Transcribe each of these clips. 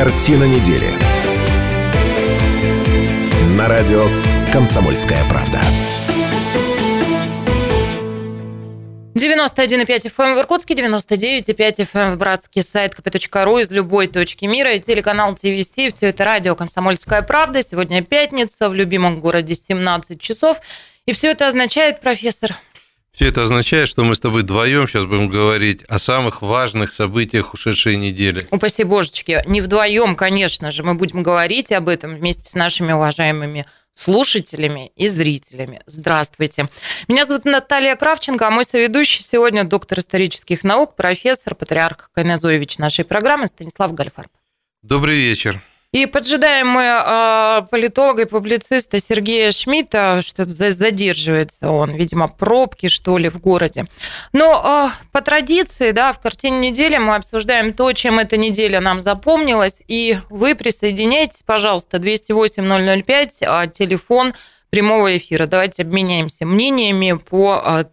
Картина недели. На радио «Комсомольская правда». 91,5 FM в Иркутске, 99,5 FM в Братске, сайт kp.ru из любой точки мира и телеканал TVC. Все это радио «Комсомольская правда». Сегодня пятница, в любимом городе 17 часов. И все это означает, профессор? Все это означает, что мы с тобой вдвоем сейчас будем говорить о самых важных событиях ушедшей недели. Упаси божечки, не вдвоем, конечно же, мы будем говорить об этом вместе с нашими уважаемыми слушателями и зрителями. Здравствуйте. Меня зовут Наталья Кравченко, а мой соведущий сегодня доктор исторических наук, профессор, патриарх Кайнозоевич нашей программы Станислав Гольдфарб. Добрый вечер. И поджидаем мы политолога и публициста Сергея Шмидта, что задерживается он, видимо, пробки, что ли, в городе. Но по традиции, да, в картине недели мы обсуждаем то, чем эта неделя нам запомнилась. И вы присоединяйтесь, пожалуйста, 208-005, телефон прямого эфира. Давайте обменяемся мнениями по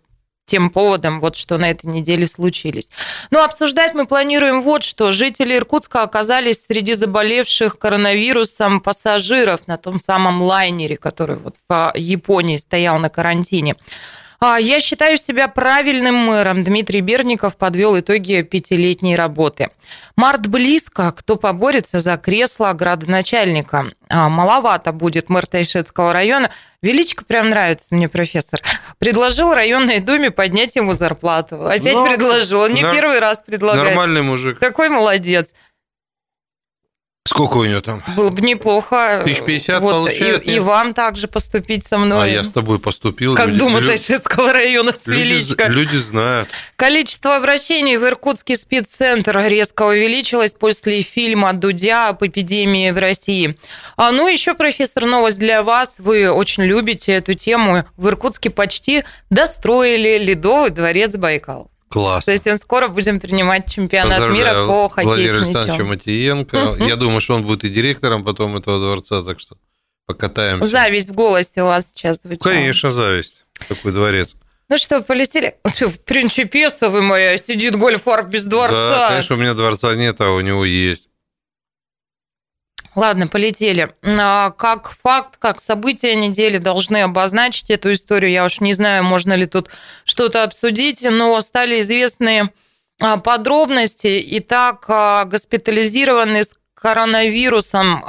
тем поводом, вот что на этой неделе случились. Но обсуждать мы планируем вот что. Жители Иркутска оказались среди заболевших коронавирусом пассажиров на том самом лайнере, который вот в Японии стоял на карантине. Я считаю себя правильным мэром. Дмитрий Бердников подвел итоги пятилетней работы. Март близко. Кто поборется за кресло градоначальника? Маловато будет мэр Тайшетского района. Величко прям нравится мне, профессор. Предложил районной думе поднять ему зарплату. Опять предложил. Он не первый раз предлагает. Нормальный мужик. Такой молодец. Сколько у него там? Было бы неплохо. 1050 вот, получает. И вам также поступить со мной. А я с тобой поступил. Как дума Тайшетского района с Величко. Люди знают. Количество обращений в Иркутский Спид-центр резко увеличилось после фильма Дудя об эпидемии в России. А ну еще, профессор, новость для вас. Вы очень любите эту тему. В Иркутске почти достроили ледовый дворец «Байкал». Класс. То есть скоро будем принимать чемпионат мира по хоккею. Владимир Александрович Матиенко. Я думаю, что он будет и директором потом этого дворца, так что покатаемся. Зависть в голосе у вас сейчас звучит. Конечно, зависть. Такой дворец. Ну что, полетели? Принчепеса вы моя, сидит Гольдфарб без дворца. Да, конечно, у меня дворца нет, а у него есть. Ладно, полетели. Как факт, как события недели должны обозначить эту историю. Я уж не знаю, можно ли тут что-то обсудить, но стали известны подробности. Итак, госпитализированный с коронавирусом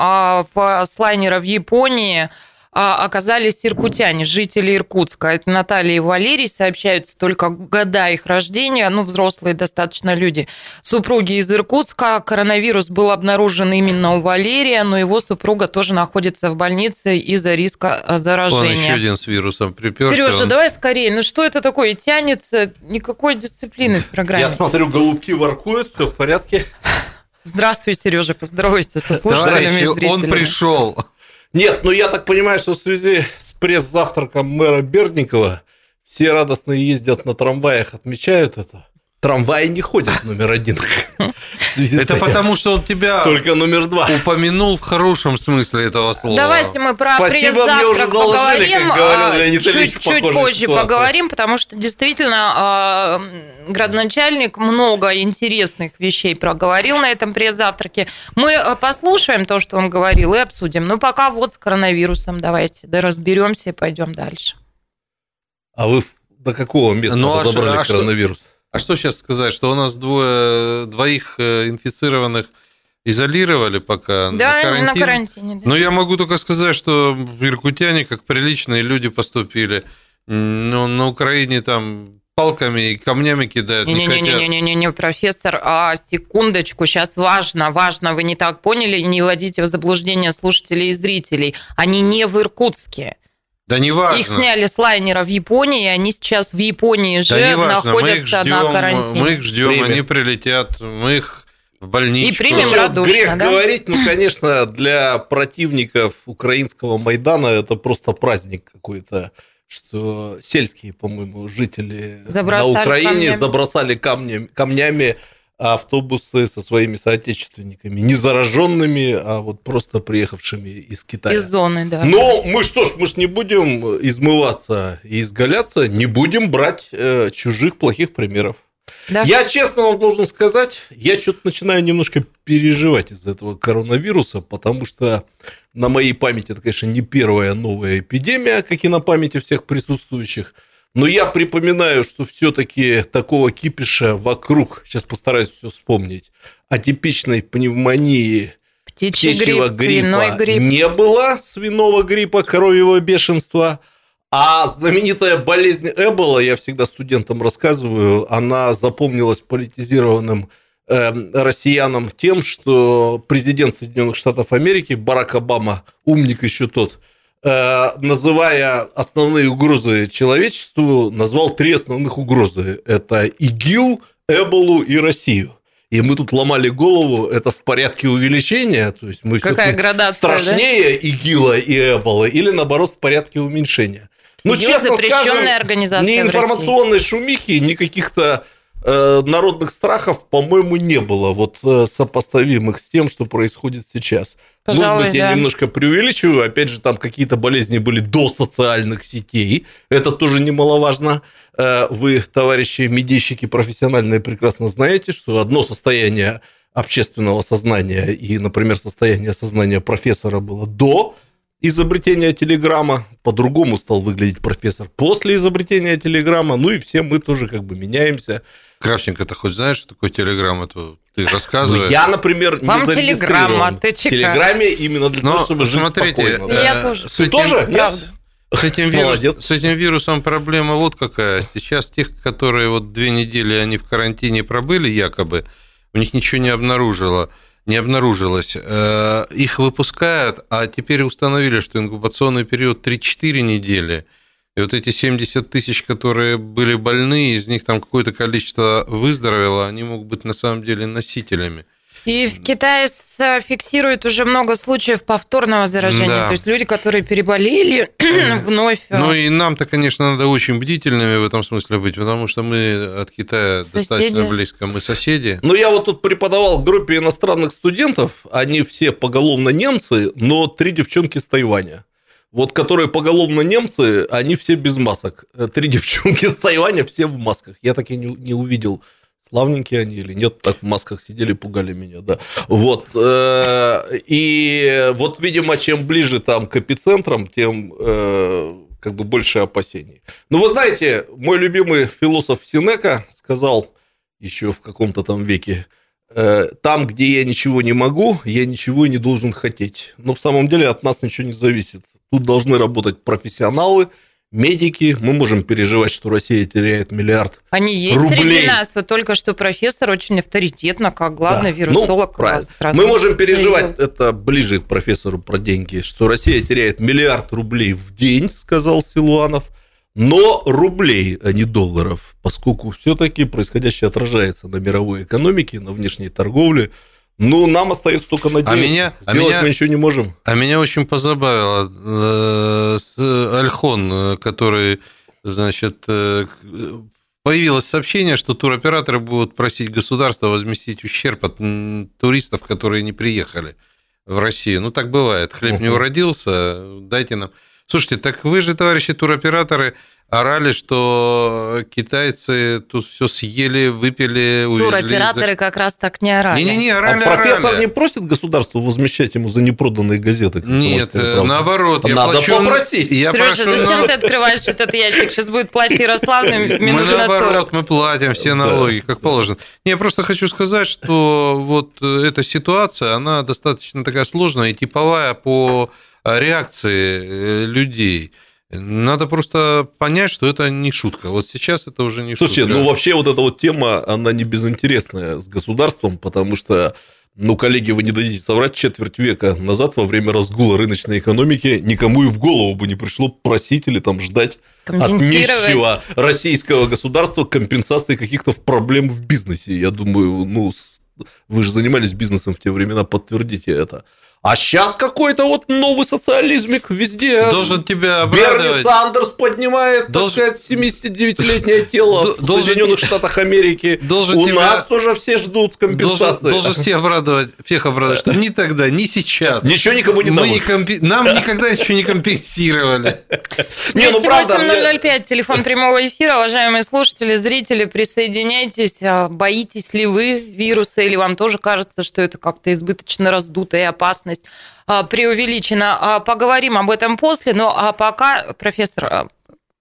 с лайнера в Японии оказались иркутяне, жители Иркутска. Это Наталья и Валерий, сообщаются только года их рождения, ну, взрослые достаточно люди. Супруги из Иркутска. Коронавирус был обнаружен именно у Валерия, но его супруга тоже находится в больнице из-за риска заражения. Он еще один с вирусом приперся. Сережа, давай скорее. Ну, что это такое? Тянется никакой дисциплины в программе. Я смотрю, голубки воркуют, все в порядке. Здравствуй, Сережа, поздоровайся со слушателями и зрителями. Он пришел. Нет, ну я так понимаю, что в связи с пресс-завтраком мэра Бердникова все радостно ездят на трамваях, отмечают это. Трамваи не ходят номер один. Это потому, что он тебя только номер два упомянул в хорошем смысле этого слова. Давайте мы про пресс-завтрак поговорим, чуть позже поговорим, потому что действительно градоначальник много интересных вещей проговорил на этом пресс-завтраке. Мы послушаем то, что он говорил, и обсудим. Но пока вот с коронавирусом давайте разберемся и пойдем дальше. А вы до какого места разобрали коронавирус? А что сейчас сказать, что у нас двоих инфицированных изолировали пока на карантине? Да, на карантине. Да. Но я могу только сказать, что иркутяне, как приличные люди, поступили. Но на Украине там палками и камнями кидают. Не, профессор, секундочку, сейчас важно, вы не так поняли, не вводите в заблуждение слушателей и зрителей. Они не в Иркутске. Да не важно. Их сняли с лайнера в Японии, они сейчас в Японии же находятся на карантине. Мы их ждем, они прилетят, мы их в больничку. И примем радушно. Грех говорить, ну, конечно, для противников украинского Майдана это просто праздник какой-то, что сельские, по-моему, жители на Украине забросали камнями автобусы со своими соотечественниками, не зараженными, а вот просто приехавшими из Китая. Из зоны, да. Но мы что ж, мы ж не будем измываться и изгаляться, не будем брать чужих плохих примеров. Да. Я честно вам должен сказать, я что-то начинаю немножко переживать из-за этого коронавируса, потому что на моей памяти это, конечно, не первая новая эпидемия, как и на памяти всех присутствующих, но я припоминаю, что все-таки такого кипиша вокруг, сейчас постараюсь все вспомнить, атипичной пневмонии, птичьего гриппа не было, свиного гриппа, коровьего бешенства. А знаменитая болезнь Эбола, я всегда студентам рассказываю, она запомнилась политизированным россиянам тем, что президент Соединенных Штатов Америки Барак Обама, умник еще тот, называя основные угрозы человечеству, назвал три основных угрозы. Это ИГИЛ, Эболу и Россию. И мы тут ломали голову, это в порядке увеличения, то есть мы все страшнее, да? ИГИЛа и Эболы, или наоборот в порядке уменьшения. Ну, честно скажем, ни информационной шумихи, ни каких-то народных страхов, по-моему, не было, вот сопоставимых с тем, что происходит сейчас. Пожалуй, может быть, да. Я немножко преувеличиваю, опять же, там какие-то болезни были до социальных сетей, это тоже немаловажно. Вы, товарищи медийщики профессиональные, прекрасно знаете, что одно состояние общественного сознания и, например, состояние сознания профессора было до изобретения телеграмма, по-другому стал выглядеть профессор после изобретения телеграмма, ну и все мы тоже как бы меняемся. Кравченко, ты хоть знаешь, что такое телеграмма? Это ты рассказываешь. Я, например, не зарегистрирован в телеграмме именно для того, чтобы жить спокойно. Я тоже. Ты тоже? С этим вирусом проблема вот какая. Сейчас тех, которые вот 2 недели они в карантине пробыли якобы, у них ничего не обнаружилось. Их выпускают, а теперь установили, что инкубационный период 3-4 недели. И вот эти 70 тысяч, которые были больны, из них там какое-то количество выздоровело, они могут быть на самом деле носителями. И в Китае фиксируют уже много случаев повторного заражения. Да. То есть люди, которые переболели, вновь... Ну и нам-то, конечно, надо очень бдительными в этом смысле быть, потому что мы от Китая достаточно близко, мы соседи. Ну я вот тут преподавал в группе иностранных студентов, они все поголовно немцы, но 3 девчонки с Тайваня. Вот которые поголовно немцы, они все без масок. 3 девчонки с Тайваня, все в масках. Я так и не увидел, славненькие они или нет, так в масках сидели, пугали меня, да. Вот. И вот, видимо, чем ближе там к эпицентрам, тем как бы больше опасений. Ну, вы знаете, мой любимый философ Сенека сказал еще в каком-то там веке: там, где я ничего не могу, я ничего и не должен хотеть. Но в самом деле от нас ничего не зависит. Тут должны работать профессионалы, медики. Мы можем переживать, что Россия теряет миллиард рублей. Они есть среди нас. Вот только что профессор очень авторитетно, как главный вирусолог страны. Мы можем переживать, это ближе к профессору про деньги, что Россия теряет миллиард рублей в день, сказал Силуанов. Но рублей, а не долларов, поскольку все-таки происходящее отражается на мировой экономике, на внешней торговле. Ну, нам остается только надеяться. Сделать мы ничего не можем. А меня очень позабавило Альхон, который, значит, появилось сообщение, что туроператоры будут просить государства возместить ущерб от туристов, которые не приехали в Россию. Ну, так бывает. Хлеб не уродился, дайте нам... Слушайте, так вы же, товарищи туроператоры, орали, что китайцы тут все съели, выпили, увезли. Туроператоры как раз так не орали. Не-не-не, орали. Профессор не просит государство возмещать ему за непроданные газеты? Нет, наоборот. Надо попросить. Сережа, зачем ты открываешь этот ящик? Сейчас будет платить Ярославный минут на 40. Мы наоборот, мы платим все налоги, как положено. Я просто хочу сказать, что вот эта ситуация, она достаточно такая сложная и типовая по... реакции людей. Надо просто понять, что это не шутка. Вот сейчас это уже не шутка. Слушайте, ну вообще вот эта вот тема, она не безинтересная с государством, потому что, ну, коллеги, вы не дадите соврать, 25 века назад во время разгула рыночной экономики никому и в голову бы не пришло просить или там ждать от нищего российского государства компенсации каких-то проблем в бизнесе. Я думаю, ну, вы же занимались бизнесом в те времена, подтвердите это. А сейчас какой-то вот новый социализмик везде. Должен тебя обрадовать. Берни Сандерс поднимает, так сказать, 79-летнее тело в Соединенных Штатах Америки. У нас тоже все ждут компенсации. Должен всех обрадовать, что ни тогда, ни сейчас. Ничего никому не дадут. Нам никогда ничего не компенсировали. 208-005, телефон прямого эфира. Уважаемые слушатели, зрители, присоединяйтесь. Боитесь ли вы вируса, или вам тоже кажется, что это как-то избыточно раздуто и опасно? Преувеличена. Поговорим об этом после, но пока, профессор,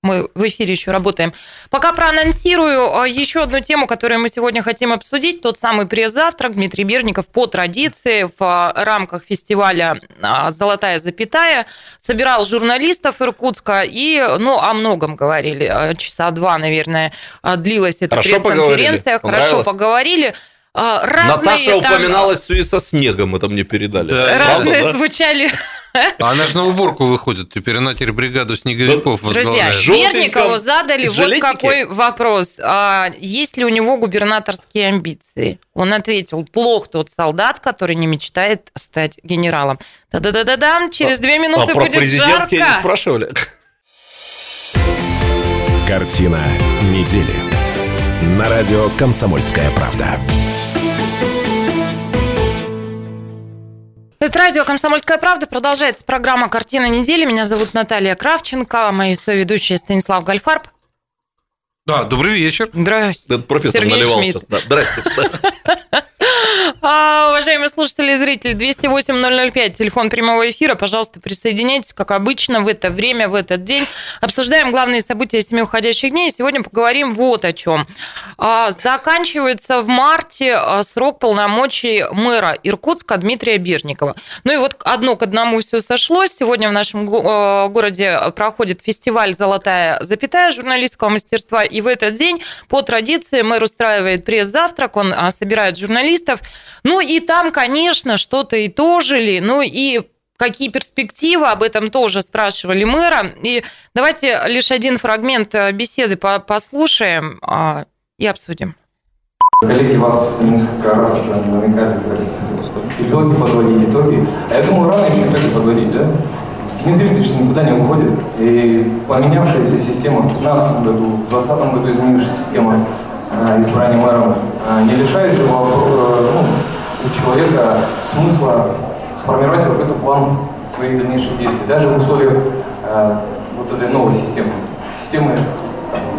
мы в эфире еще работаем. Пока проанонсирую еще одну тему, которую мы сегодня хотим обсудить. Тот самый пресс-завтрак Дмитрий Бердников по традиции в рамках фестиваля «Золотая запятая» собирал журналистов Иркутска и, о многом говорили. Часа два, наверное, длилась эта пресс-конференция. Хорошо поговорили. Разные, Наташа упоминалась в связи со снегом, это мне передали. Да. Разные звучали... Она же на уборку выходит, теперь она бригаду снеговиков возглавляет. Друзья, Бердникову задали вот какой вопрос. Есть ли у него губернаторские амбиции? Он ответил: плох тот солдат, который не мечтает стать генералом. Да-да-да-да-да, через 2 минуты будет жарко. Про президентские не спрашивали. Картина недели. На радио «Комсомольская правда». Это радио «Комсомольская правда». Продолжается программа «Картина недели». Меня зовут Наталья Кравченко, мои соведущие Станислав Гольдфарб. Да, добрый вечер. Здравствуйте. Профессор Сергей наливал Шмидт. Сейчас. Да. Здравствуйте. Уважаемые слушатели и зрители, 208-005, телефон прямого эфира. Пожалуйста, присоединяйтесь, как обычно, в это время, в этот день. Обсуждаем главные события 7 уходящих дней. И сегодня поговорим вот о чем. Заканчивается в марте срок полномочий мэра Иркутска Дмитрия Бердникова. И вот одно к одному все сошлось. Сегодня в нашем городе проходит фестиваль «Золотая запятая» журналистского мастерства. И в этот день по традиции мэр устраивает пресс-завтрак, он собирает журналистов. И там, конечно, что-то и тоже ли, и какие перспективы, об этом тоже спрашивали мэра. И давайте лишь один фрагмент беседы послушаем и обсудим. Коллеги, вас несколько раз уже намекали говорить. Итоги подводить, итоги. А я думаю, рано еще итоги подводить, да? Дмитрий Ильич никуда не уходит, и поменявшаяся система в 2015 году, в 2020 году изменившаяся система избрания мэром не лишает же у человека смысла сформировать какой-то план своих дальнейших действий, даже в условиях вот этой новой системы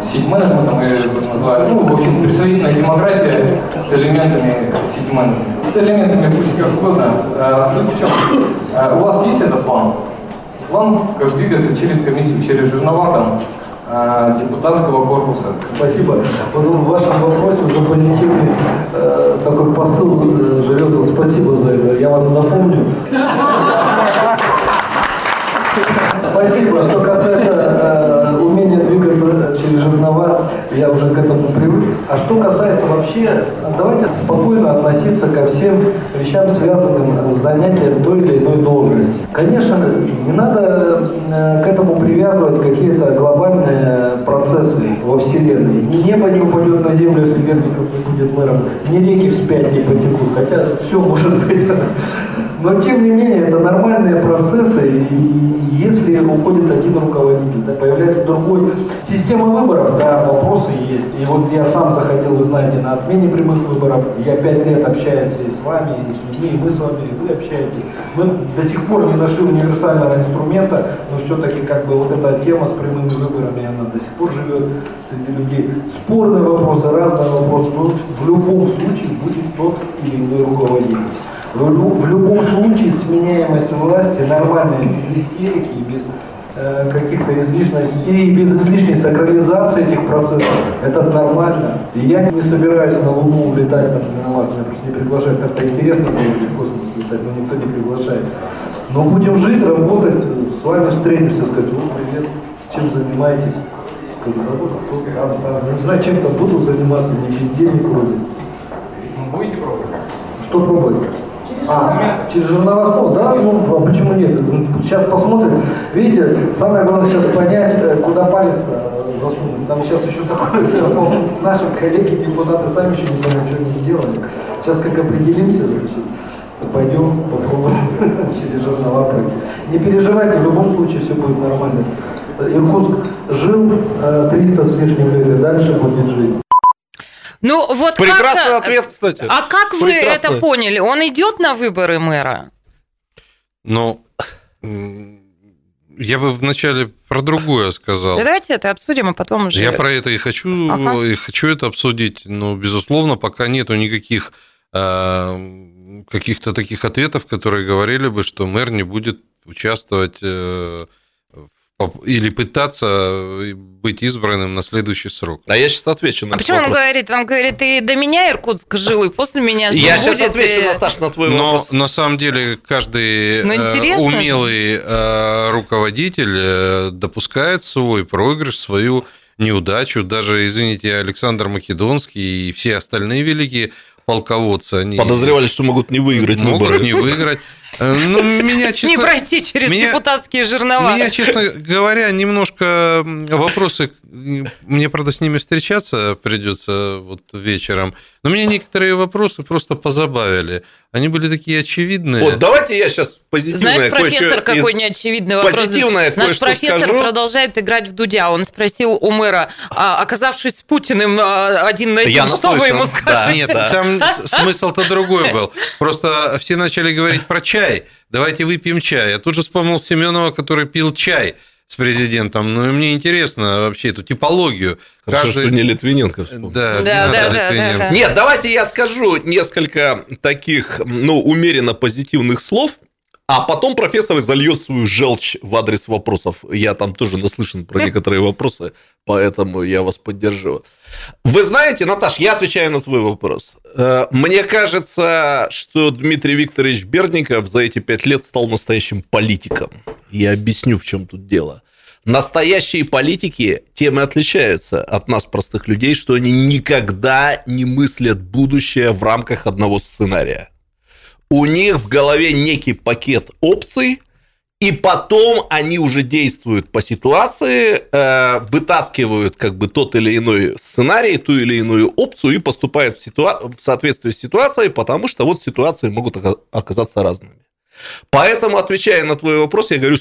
сити-менеджмента, мы ее называем, в общем, представительная демократия с элементами сити-менеджмента. С элементами пусть как угодно. Суть в чем? У вас есть этот план? План, как двигаться через комиссию, через журнала депутатского корпуса. Спасибо. Вот в вашем вопросе уже позитивный такой посыл живет. Вот спасибо за это. Я вас запомню. Спасибо. Что касается умения двигаться через жернова, я уже к этому привык. А что касается вообще, давайте спокойно относиться ко всем вещам, связанным с занятием той или иной должности. Конечно, не надо к этому привязывать какие-то глобальные процессы во Вселенной. Ни небо не упадет на землю, если Бердников не будет мэром, ни реки вспять не потекут, хотя все может быть. Но, тем не менее, это нормальные процессы, и если уходит один руководитель, да, появляется другой. Система выборов, да, вопросы есть. И вот я сам заходил, вы знаете, на отмене прямых выборов. Я 5 лет общаюсь и с вами, и с людьми, и мы с вами, и вы общаетесь. Мы до сих пор не нашли универсального инструмента, но все-таки вот эта тема с прямыми выборами, она до сих пор живет среди людей. Спорные вопросы, разные вопросы, но в любом случае будет тот или иной руководитель. В любом случае сменяемость власти нормальная, без истерики, без каких-то излишних и без излишней сакрализации этих процессов. Это нормально. И я не собираюсь на Луну улетать, на Марс, меня просто не приглашают. Так-то интересно будет в космос летать, но никто не приглашает. Но будем жить, работать, с вами встретимся, сказать: вот, привет, чем занимаетесь? Скажу: работа, кто-то там. Не знаю, чем-то буду заниматься, не везде, не вроде. Будете пробовать? Что пробовать? Через журналистов, да? Ну, почему нет? Сейчас посмотрим. Видите, самое главное сейчас понять, куда палец-то засунуть. Там сейчас еще такое, наши коллеги-депутаты сами еще не понимают, что они сделали. Сейчас как определимся, пойдем через Жерновополь. Не переживайте, в любом случае все будет нормально. Иркутск жил 300 с лишним лет, и дальше будет жить. Ну вот прекрасный как-то... ответ, кстати. А как прекрасный. Вы это поняли? Он идет на выборы мэра? Ну, я бы вначале про другое сказал. Давайте это обсудим, а потом уже... Я про это и хочу это обсудить, но, безусловно, пока нету никаких каких-то таких ответов, которые говорили бы, что мэр не будет участвовать или пытаться быть избранным на следующий срок. А я сейчас отвечу на этот вопрос. А почему он говорит, ты до меня, Иркутск, жил, и после меня жил. Я сейчас отвечу, Наташа, на твой вопрос. Но на самом деле каждый умелый руководитель допускает свой проигрыш, свою неудачу. Даже, извините, Александр Македонский и все остальные великие полководцы. Они подозревали, что могут не выиграть выборы. Могут не выиграть. Ну, не пройти через депутатские жернова. Меня, честно говоря, немножко вопросы... Мне, правда, с ними встречаться придется вот вечером. Но меня некоторые вопросы просто позабавили. Они были такие очевидные. Вот, давайте я сейчас позитивное... Знаешь, профессор, какой неочевидный вопрос. Наш профессор продолжает играть в Дудя. Он спросил у мэра, оказавшись с Путиным один на один, что вы ему скажете? Нет, там смысл-то другой был. Просто все начали говорить про чай. Давайте выпьем чай. Я тут же вспомнил Семенова, который пил чай с президентом. Ну, и мне интересно вообще эту типологию. Хорошо, что не Литвиненко вспомнил. Да. Нет, давайте я скажу несколько таких, умеренно позитивных слов, а потом профессор зальет свою желчь в адрес вопросов. Я там тоже наслышан про некоторые вопросы, поэтому я вас поддерживаю. Вы знаете, Наташ, я отвечаю на твой вопрос. Мне кажется, что Дмитрий Викторович Бердников за эти 5 лет стал настоящим политиком. Я объясню, в чем тут дело. Настоящие политики тем и отличаются от нас, простых людей, что они никогда не мыслят будущее в рамках одного сценария. У них в голове некий пакет опций, и потом они уже действуют по ситуации, вытаскивают тот или иной сценарий, ту или иную опцию и поступают в соответствии с ситуацией, потому что ситуации могут оказаться разными. Поэтому, отвечая на твой вопрос, я говорю,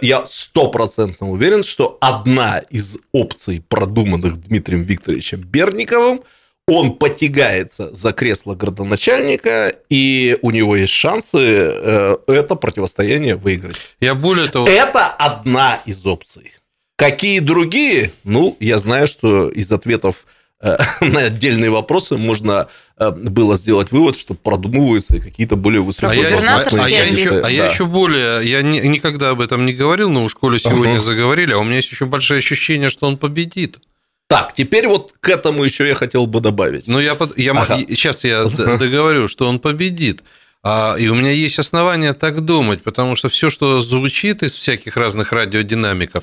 я 100% уверен, что одна из опций, продуманных Дмитрием Викторовичем Бердниковым, он потягается за кресло градоначальника, и у него есть шансы это противостояние выиграть. Я более того... Это одна из опций. Какие другие? Я знаю, что из ответов на отдельные вопросы можно было сделать вывод, что продумываются какие-то более высокие... Я никогда об этом не говорил, но в школе сегодня заговорили, а у меня есть еще большое ощущение, что он победит. Так, теперь к этому еще я хотел бы добавить. Сейчас я договорю, что он победит. И у меня есть основания так думать, потому что все, что звучит из всяких разных радиодинамиков,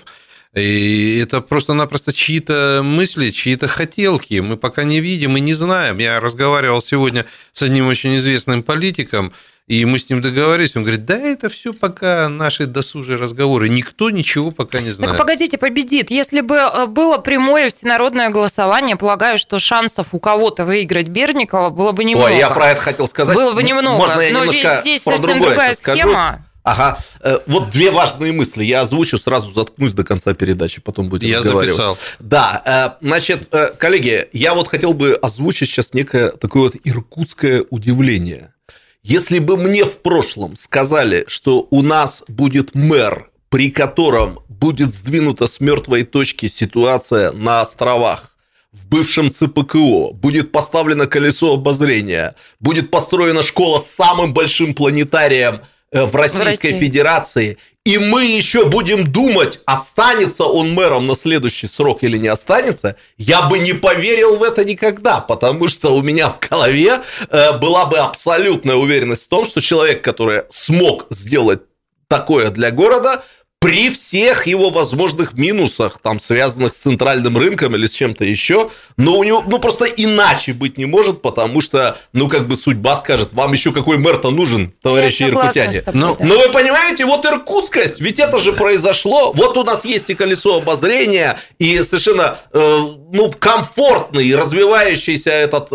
и это просто-напросто чьи-то мысли, чьи-то хотелки. Мы пока не видим и не знаем. Я разговаривал сегодня с одним очень известным политиком, и мы с ним договорились. Он говорит, это все пока наши досужие разговоры. Никто ничего пока не знает. Так погодите, победит. Если бы было прямое всенародное голосование, полагаю, что шансов у кого-то выиграть Бердникова было бы немного. Я про это хотел сказать. Было бы немного. Можно я немножко про другое скажу? Ага. Вот 2 важные мысли. Я озвучу, сразу заткнусь до конца передачи, потом будем разговаривать. Я записал. Да. Значит, коллеги, я хотел бы озвучить сейчас некое такое иркутское удивление. Если бы мне в прошлом сказали, что у нас будет мэр, при котором будет сдвинута с мертвой точки ситуация на островах, в бывшем ЦПКО, будет поставлено колесо обозрения, будет построена школа с самым большим планетарием в Российской Федерации, и мы еще будем думать, останется он мэром на следующий срок или не останется, я бы не поверил в это никогда, потому что у меня в голове была бы абсолютная уверенность в том, что человек, который смог сделать такое для города, при всех его возможных минусах, там, связанных с центральным рынком или с чем-то еще, но у него, ну, просто иначе быть не может, потому что, ну, как бы судьба скажет, вам еще какой мэр-то нужен, товарищи иркутяне. Но вы понимаете, вот иркутскость, ведь это же произошло, вот у нас есть и колесо обозрения, и совершенно, ну, комфортный, развивающийся этот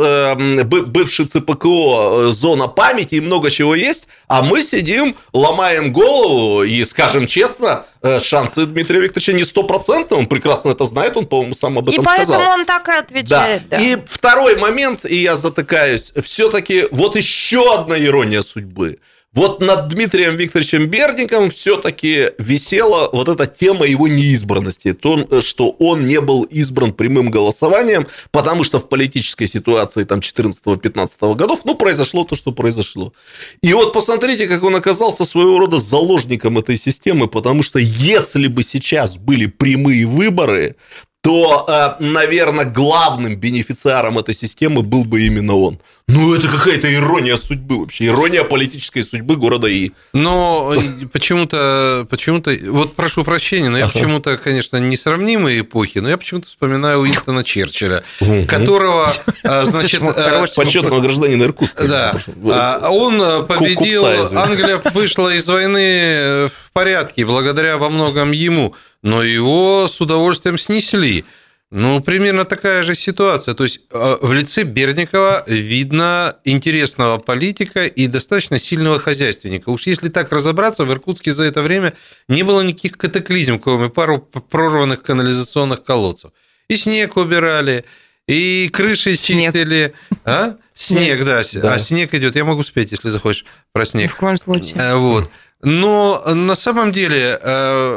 бывший ЦПКО зона памяти, и много чего есть, а мы сидим, ломаем голову и, скажем честно, шансы Дмитрия Викторовича не 100%, он прекрасно это знает, он, по-моему, сам об этом сказал. И поэтому он так и отвечает. Да. Да. И второй момент, и я затыкаюсь, все-таки вот еще одна ирония судьбы. Вот над Дмитрием Викторовичем Бердниковым все-таки висела вот эта тема его неизбранности. То, что он не был избран прямым голосованием, потому что в политической ситуации там 14-15 годов, ну, произошло то, что произошло. И вот посмотрите, как он оказался своего рода заложником этой системы, потому что если бы сейчас были прямые выборы, то, наверное, главным бенефициаром этой системы был бы именно он. Ну, это какая-то ирония судьбы вообще, ирония политической судьбы города И. Но почему-то, вот прошу прощения, но я почему-то, конечно, несравнимые эпохи, но я почему-то вспоминаю Уинстона Черчилля, которого, значит... Почетного гражданина Иркутска. Да, он победил, Англия вышла из войны в порядке, благодаря во многом ему, но его с удовольствием снесли. Ну, примерно такая же ситуация. То есть в лице Бердникова видно интересного политика и достаточно сильного хозяйственника. Уж если так разобраться, в Иркутске за это время не было никаких катаклизм, кроме пару прорванных канализационных колодцев. И снег убирали, и крыши чистили. А? Снег, да. А снег идет. Я могу спеть, если захочешь, про снег. В коем случае. Вот. Но на самом деле,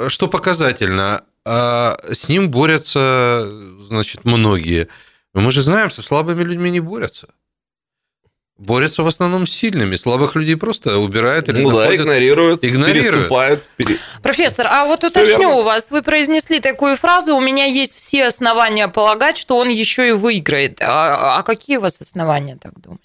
что показательно, с ним борются, значит, многие. Но мы же знаем, со слабыми людьми не борются. Борются в основном с сильными. Слабых людей просто убирают или находят, игнорируют. Профессор, а вот уточню у вас. Вы произнесли такую фразу: у меня есть все основания полагать, что он еще и выиграет. А какие у вас основания, так думаете?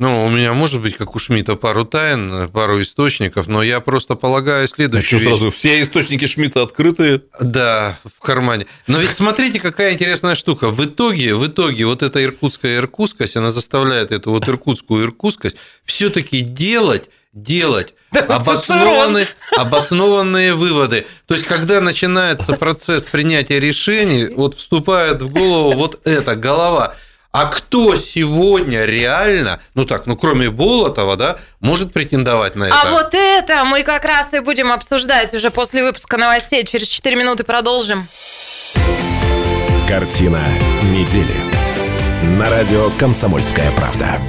Ну, у меня, может быть, как у Шмидта, пару тайн, пару источников, но я просто полагаю следующую вещь. Сразу все источники Шмидта открытые? Да, в кармане. Но ведь смотрите, какая интересная штука. В итоге вот эта иркутская иркутскость, она заставляет эту вот иркутскую иркутскость все-таки делать обоснованные выводы. То есть, когда начинается процесс принятия решений, вот вступает в голову вот эта голова. А кто сегодня реально, ну так, ну кроме Болотова, да, может претендовать на это? А вот это мы как раз и будем обсуждать уже после выпуска новостей. Через 4 минуты продолжим. Картина недели. На радио «Комсомольская правда».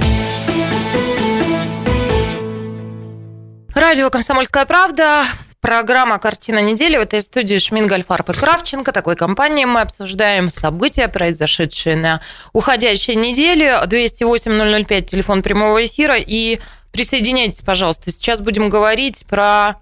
Радио «Комсомольская правда». Программа «Картина недели». В этой студии Шмидт, Гольдфарб и Кравченко. Такой компании мы обсуждаем события, произошедшие на уходящей неделе. 208-005, телефон прямого эфира. И присоединяйтесь, пожалуйста. Сейчас будем говорить про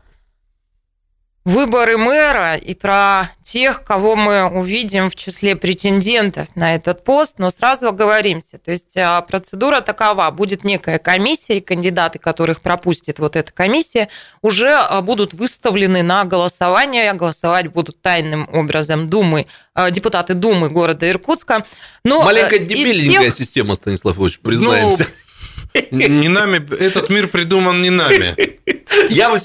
выборы мэра и про тех, кого мы увидим в числе претендентов на этот пост. Но сразу оговоримся. То есть процедура такова. Будет некая комиссия, и кандидаты, которых пропустит вот эта комиссия, уже будут выставлены на голосование. Голосовать будут тайным образом депутаты Думы города Иркутска. Но маленькая дебильненькая система, Станислав Ильич, признаемся. Не нами, этот мир придуман не нами. Я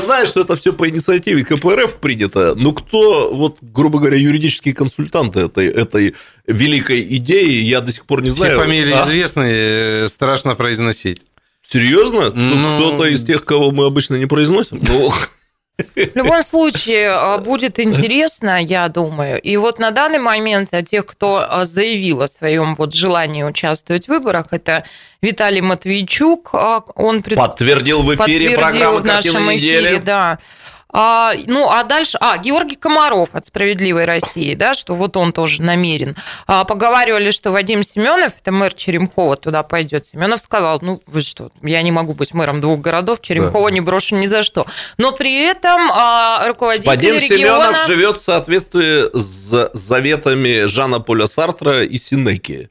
знаю, что это все по инициативе КПРФ принято, но кто, вот, грубо говоря, юридические консультанты этой великой идеи, я до сих пор не знаю. Все фамилии известные, страшно произносить. Серьезно? Ну, кто-то из тех, кого мы обычно не произносим? В любом случае, будет интересно, я думаю. И вот на данный момент тех, кто заявил о своем вот желании участвовать в выборах, это Виталий Матвейчук. Он подтвердил в эфире программы «Картина недели». Да. Ну, а дальше... Георгий Комаров от «Справедливой России», да, что вот он тоже намерен. Поговаривали, что Вадим Семенов, это мэр Черемхова, туда пойдет. Семенов сказал, ну, вы что, я не могу быть мэром двух городов, Черемхова не брошу ни за что. Но при этом руководитель Вадим региона... Семенов живет в соответствии с заветами Жана Поля Сартра и Синеки.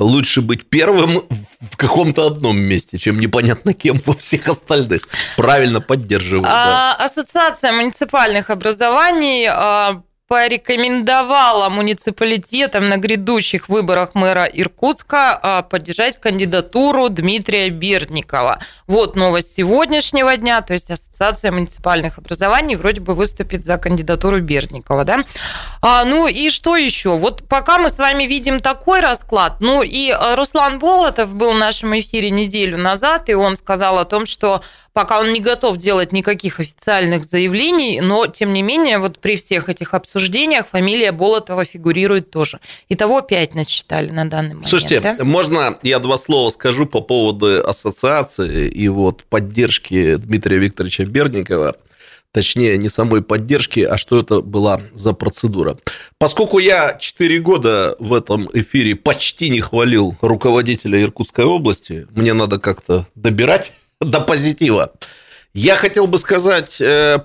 лучше быть первым в каком-то одном месте, чем непонятно кем во всех остальных. Правильно, поддерживаю. Да. Ассоциация муниципальных образований порекомендовала муниципалитетам на грядущих выборах мэра Иркутска поддержать кандидатуру Дмитрия Бердникова. Вот новость сегодняшнего дня, то есть Ассоциация муниципальных образований вроде бы выступит за кандидатуру Бердникова, да? Ну и что еще? Вот пока мы с вами видим такой расклад, ну и Руслан Болотов был в нашем эфире неделю назад, и он сказал о том, что пока он не готов делать никаких официальных заявлений, но, тем не менее, вот при всех этих обсуждениях фамилия Болотова фигурирует тоже. Итого 5 насчитали на данный момент. Слушайте, да? Можно я два слова скажу по поводу ассоциации и вот поддержки Дмитрия Викторовича Бердникова? Точнее, не самой поддержки, а что это была за процедура. Поскольку я 4 года в этом эфире почти не хвалил руководителя Иркутской области, мне надо как-то добирать до позитива. Я хотел бы сказать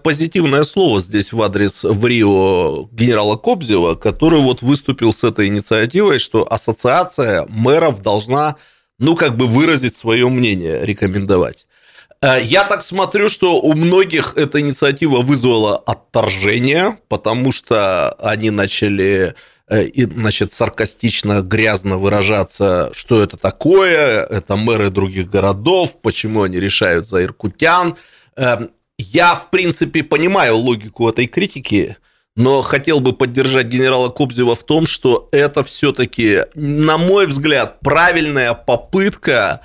позитивное слово здесь в адрес в РИО генерала Кобзева, который вот выступил с этой инициативой, что ассоциация мэров должна, ну, как бы выразить свое мнение, рекомендовать. Я так смотрю, что у многих эта инициатива вызвала отторжение, потому что они начали... И, значит, саркастично, грязно выражаться, что это такое, это мэры других городов, почему они решают за иркутян. Я, в принципе, понимаю логику этой критики, но хотел бы поддержать генерала Кобзева в том, что это все-таки, на мой взгляд, правильная попытка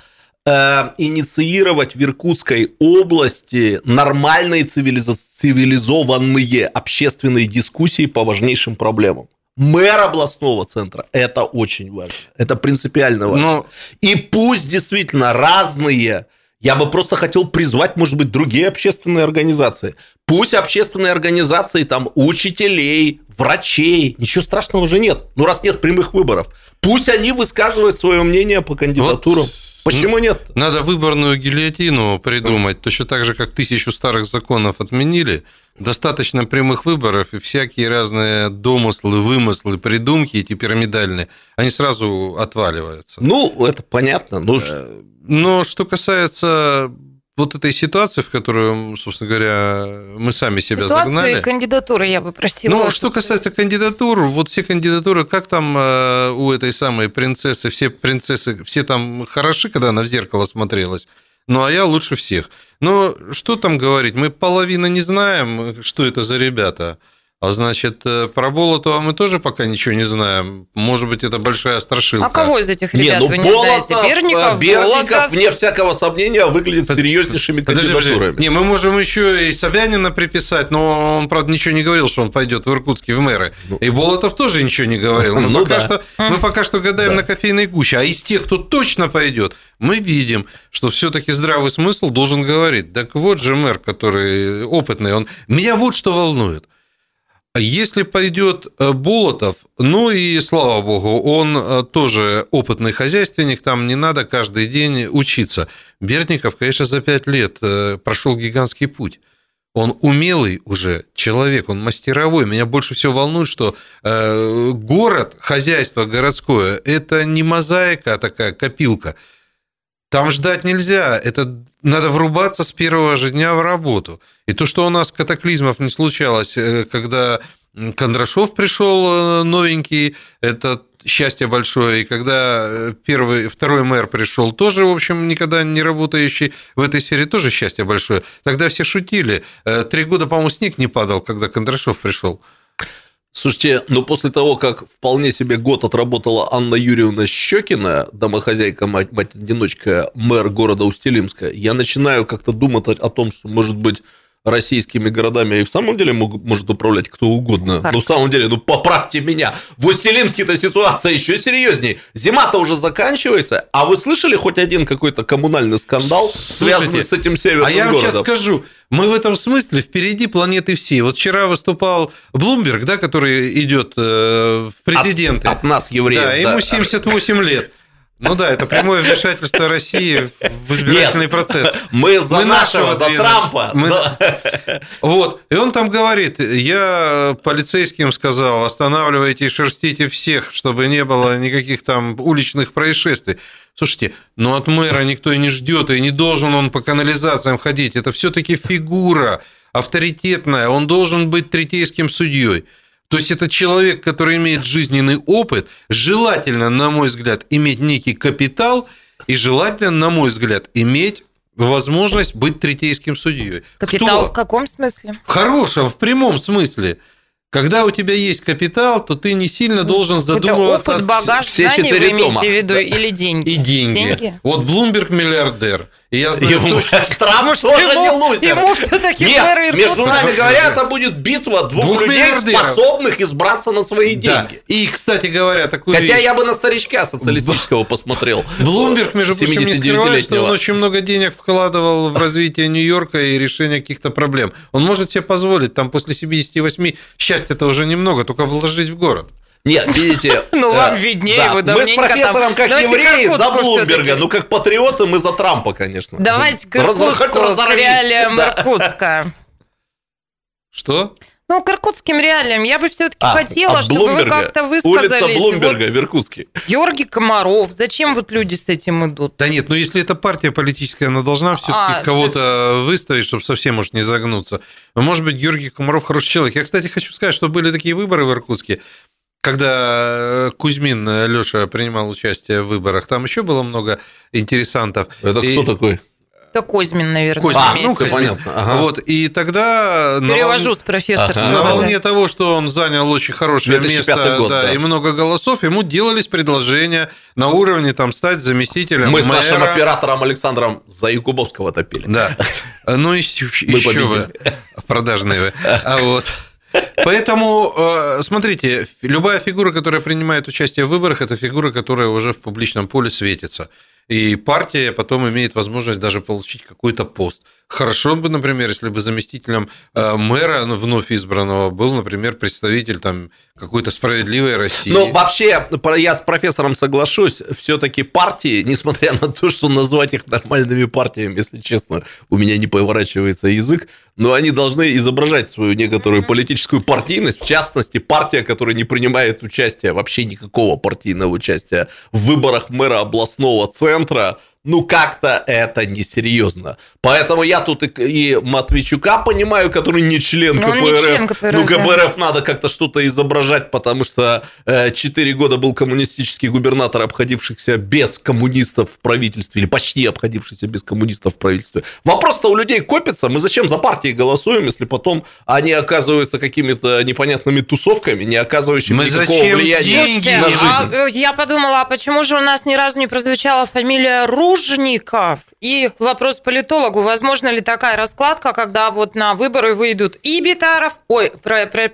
инициировать в Иркутской области нормальные цивилизованные общественные дискуссии по важнейшим проблемам. Мэр областного центра – это очень важно, это принципиально важно. Но... И пусть действительно разные, я бы просто хотел призвать, может быть, другие общественные организации. Пусть общественные организации, там, учителей, врачей, ничего страшного уже нет, ну, раз нет прямых выборов, пусть они высказывают свое мнение по кандидатурам. Вот. Почему нет? Надо выборную гильотину придумать, точно так же, как 1000 старых законов отменили. Достаточно прямых выборов, и всякие разные домыслы, вымыслы, придумки эти пирамидальные, они сразу отваливаются. Ну, это понятно. Но что касается вот этой ситуации, в которую, собственно говоря, мы сами себя ситуацию загнали... Ситуацию и кандидатуры я бы просила. Ну, что касается кандидатур, вот все кандидатуры, как там у этой самой принцессы, все там хороши, когда она в зеркало смотрелась, ну, а я лучше всех. Но что там говорить, мы половину не знаем, что это за ребята. А значит, про Болотова мы тоже пока ничего не знаем. Может быть, это большая страшилка. А кого из этих ребят вы не знаете? Бердников, вне всякого сомнения, выглядит серьезнейшими кандидатурами. Не, мы можем еще и Собянина приписать, но он, правда, ничего не говорил, что он пойдет в Иркутске в мэры. И Болотов тоже ничего не говорил. Мы пока что гадаем на кофейной гуще. А из тех, кто точно пойдет, мы видим, что все-таки здравый смысл должен говорить. Так вот же мэр, который опытный, он меня вот что волнует. Если пойдет Болотов, ну и слава богу, он тоже опытный хозяйственник, там не надо каждый день учиться. Бердников, конечно, за 5 лет прошел гигантский путь. Он умелый уже человек, он мастеровой. Меня больше всего волнует, что город, хозяйство городское, это не мозаика, а такая копилка. Там ждать нельзя, это надо врубаться с первого же дня в работу. И то, что у нас катаклизмов не случалось, когда Кондрашов пришел новенький, это счастье большое, и когда второй мэр пришел, тоже, в общем, никогда не работающий в этой сфере, тоже счастье большое. Тогда все шутили, 3 года, по-моему, снег не падал, когда Кондрашов пришел. Слушайте, ну после того, как вполне себе год отработала Анна Юрьевна Щекина, домохозяйка, мать-одиночка, мэр города Усть-Илимска, я начинаю как-то думать о том, что, может быть, российскими городами и в самом деле может управлять кто угодно. Но в самом деле, ну поправьте меня, в Усть-Илимске-то ситуация еще серьезней. Зима-то уже заканчивается, а вы слышали хоть один какой-то коммунальный скандал, связанный с этим северным городом? А я вам сейчас скажу. Мы в этом смысле впереди планеты всей. Вот вчера выступал Блумберг, да, который идет в президенты. От нас, евреев. Да, ему 78 лет. Ну да, это прямое вмешательство России в избирательный процесс. Мы за нашего, за Трампа. Вот. И он там говорит, я полицейским сказал, останавливайте и шерстите всех, чтобы не было никаких там уличных происшествий. Слушайте, ну от мэра никто и не ждет, и не должен он по канализациям ходить. Это все-таки фигура авторитетная, он должен быть третейским судьей. То есть это человек, который имеет жизненный опыт, желательно, на мой взгляд, иметь некий капитал и желательно, на мой взгляд, иметь возможность быть третейским судьей. Капитал в каком смысле? В хорошем, в прямом смысле. Когда у тебя есть капитал, то ты не сильно должен задумываться. Это опыт, багаж, все знаний, вы имеете в виду, или деньги? И деньги. Вот Блумберг миллиардер. И я знаю, Трамп тоже не лузер. Ему все-таки мэры. Между нами говорят, это будет битва двух людей, способных избраться на свои деньги. И, кстати говоря, такую вещь... Хотя я бы на старичка социалистического посмотрел. Блумберг, между прочим, не скрывает, что он очень много денег вкладывал в развитие Нью-Йорка и решение каких-то проблем. Он может себе позволить, там после 78 счастья это уже немного, только вложить в город. Нет, видите... Ну, вам виднее. Мы с профессором как евреи за Блумберга, ну, как патриоты мы за Трампа, конечно. Давайте к реалиям Иркутска. Что? Ну, к иркутским реалиям. Я бы все-таки хотела, чтобы вы как-то высказались. Улица Блумберга в Иркутске. Георгий Комаров. Зачем вот люди с этим идут? Да нет, ну, если это партия политическая, она должна все-таки кого-то выставить, чтобы совсем уж не загнуться. Может быть, Георгий Комаров хороший человек. Я, кстати, хочу сказать, что были такие выборы в Иркутске, когда Кузьмин, Леша, принимал участие в выборах. Там еще было много интересантов. Это кто такой? Это Козьмин, наверное. Козьмин, ну, Козьмин. Понятно. Ага. Вот, и тогда... Перевожу с профессора. На волне того, что он занял очень хорошее место и много голосов, ему делались предложения на уровне там, стать заместителем мэра. Мы с нашим оператором Александром за Якубовского топили. Да. Ну, еще вы продажные вы. Вот. Поэтому, смотрите, любая фигура, которая принимает участие в выборах, это фигура, которая уже в публичном поле светится. И партия потом имеет возможность даже получить какой-то пост. Хорошо бы, например, если бы заместителем мэра вновь избранного был, например, представитель там какой-то «Справедливой России». Ну, вообще, я с профессором соглашусь, все-таки партии, несмотря на то, что назвать их нормальными партиями, если честно, у меня не поворачивается язык, но они должны изображать свою некоторую политическую партийность, в частности, партия, которая не принимает участия, вообще никакого партийного участия в выборах мэра областного центра. Ну, как-то это несерьезно. Поэтому я тут и Матвейчука понимаю, который не член КПРФ. Ну, КПРФ надо как-то что-то изображать, потому что 4 года был коммунистический губернатор, обходившийся без коммунистов в правительстве, или почти обходившийся без коммунистов в правительстве. Вопрос-то у людей копится. Мы зачем за партии голосуем, если потом они оказываются какими-то непонятными тусовками, не оказывающими никакого влияния на жизнь? Я подумала, а почему же у нас ни разу не прозвучала фамилия Ружников? И вопрос политологу, возможно ли такая раскладка, когда вот на выборы выйдут и Битаров,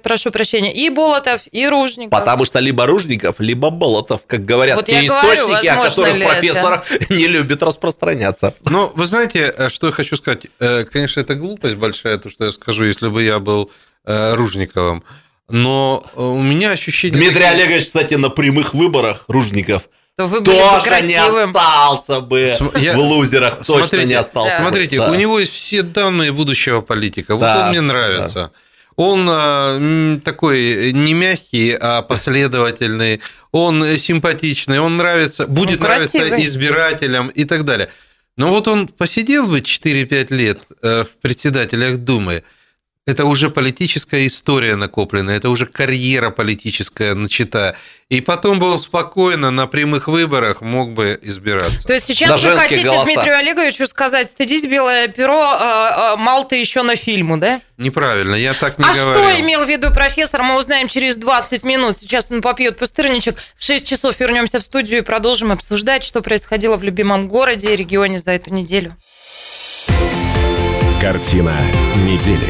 прошу прощения, и Болотов, и Ружников. Потому что либо Ружников, либо Болотов, как говорят, вот те источники, говорю, о которых профессор не любит распространяться. Ну, вы знаете, что я хочу сказать? Конечно, это глупость большая, то, что я скажу, если бы я был Ружниковым. Но у меня ощущение... Дмитрий Олегович, кстати, на прямых выборах Ружников тоже не остался бы в лузерах, точно не остался. Смотрите, у него есть все данные будущего политика. Вот он мне нравится. Он такой не мягкий, а последовательный. Он симпатичный, он нравится, будет нравиться избирателям и так далее. Но вот он посидел бы 4-5 лет в председателях Думы. Это уже политическая история накопленная, это уже карьера политическая начата. И потом бы он спокойно на прямых выборах мог бы избираться. То есть сейчас вы хотите Дмитрию Олеговичу сказать, стыдись, белое перо, мал ты еще на фильму, да? Неправильно, я так не говорю. А что имел в виду профессор, мы узнаем через 20 минут. Сейчас он попьет пустырничек. В 6 часов вернемся в студию и продолжим обсуждать, что происходило в любимом городе и регионе за эту неделю. Картина недели.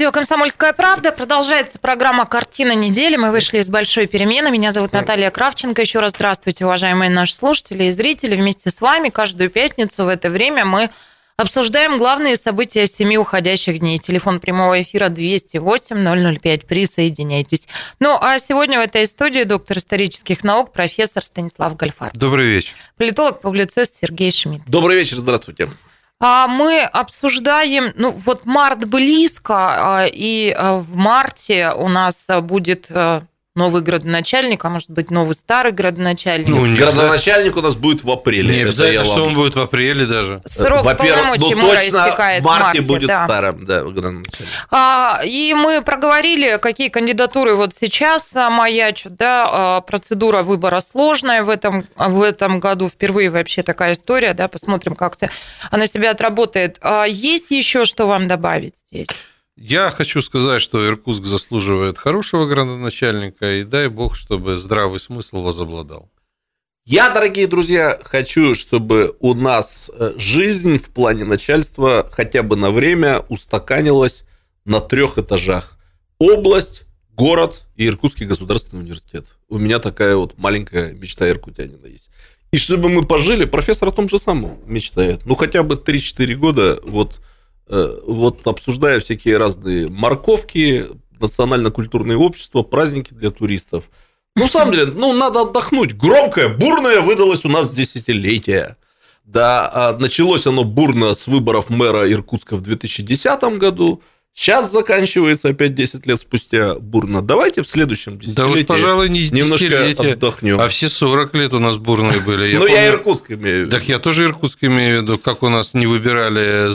Радио «Комсомольская правда». Продолжается программа «Картина недели». Мы вышли из большой перемены. Меня зовут Наталья Кравченко. Еще раз здравствуйте, уважаемые наши слушатели и зрители. Вместе с вами каждую пятницу в это время мы обсуждаем главные события 7 уходящих дней. Телефон прямого эфира 208-005. Присоединяйтесь. Ну, а сегодня в этой студии доктор исторических наук, профессор Станислав Гольдфарб. Добрый вечер. Политолог-публицист Сергей Шмидт. Добрый вечер, здравствуйте. Мы обсуждаем, ну вот март близко, и в марте у нас будет новый градоначальник, а может быть новый старый градоначальник. Ну, градоначальник у нас будет в апреле. Не обязательно, что он будет в апреле даже. Срок полномочий мэра истекает в марте. В марте будет старым, да, градоначальник. И мы проговорили, какие кандидатуры вот сейчас маячат. Да, процедура выбора сложная в этом году. Впервые вообще такая история. Да, посмотрим, как она себя отработает. Есть еще что вам добавить здесь? Я хочу сказать, что Иркутск заслуживает хорошего градоначальника, и дай бог, чтобы здравый смысл возобладал. Я, дорогие друзья, хочу, чтобы у нас жизнь в плане начальства хотя бы на время устаканилась на 3 этажах. Область, город и Иркутский государственный университет. У меня такая вот маленькая мечта иркутянина есть. И чтобы мы пожили, профессор о том же самом мечтает. Ну, хотя бы 3-4 года вот обсуждая всякие разные морковки, национально-культурные общества, праздники для туристов. Ну, на самом деле, надо отдохнуть. Громкое, бурное выдалось у нас десятилетие. Да, началось оно бурно с выборов мэра Иркутска в 2010 году. Сейчас заканчивается опять 10 лет спустя бурно. Давайте в следующем десятилетии пожалуй, не немножко отдохнем. А все 40 лет у нас бурные были. Ну, я Иркутск имею в виду. Так я тоже Иркутск имею в виду. Как у нас не выбирали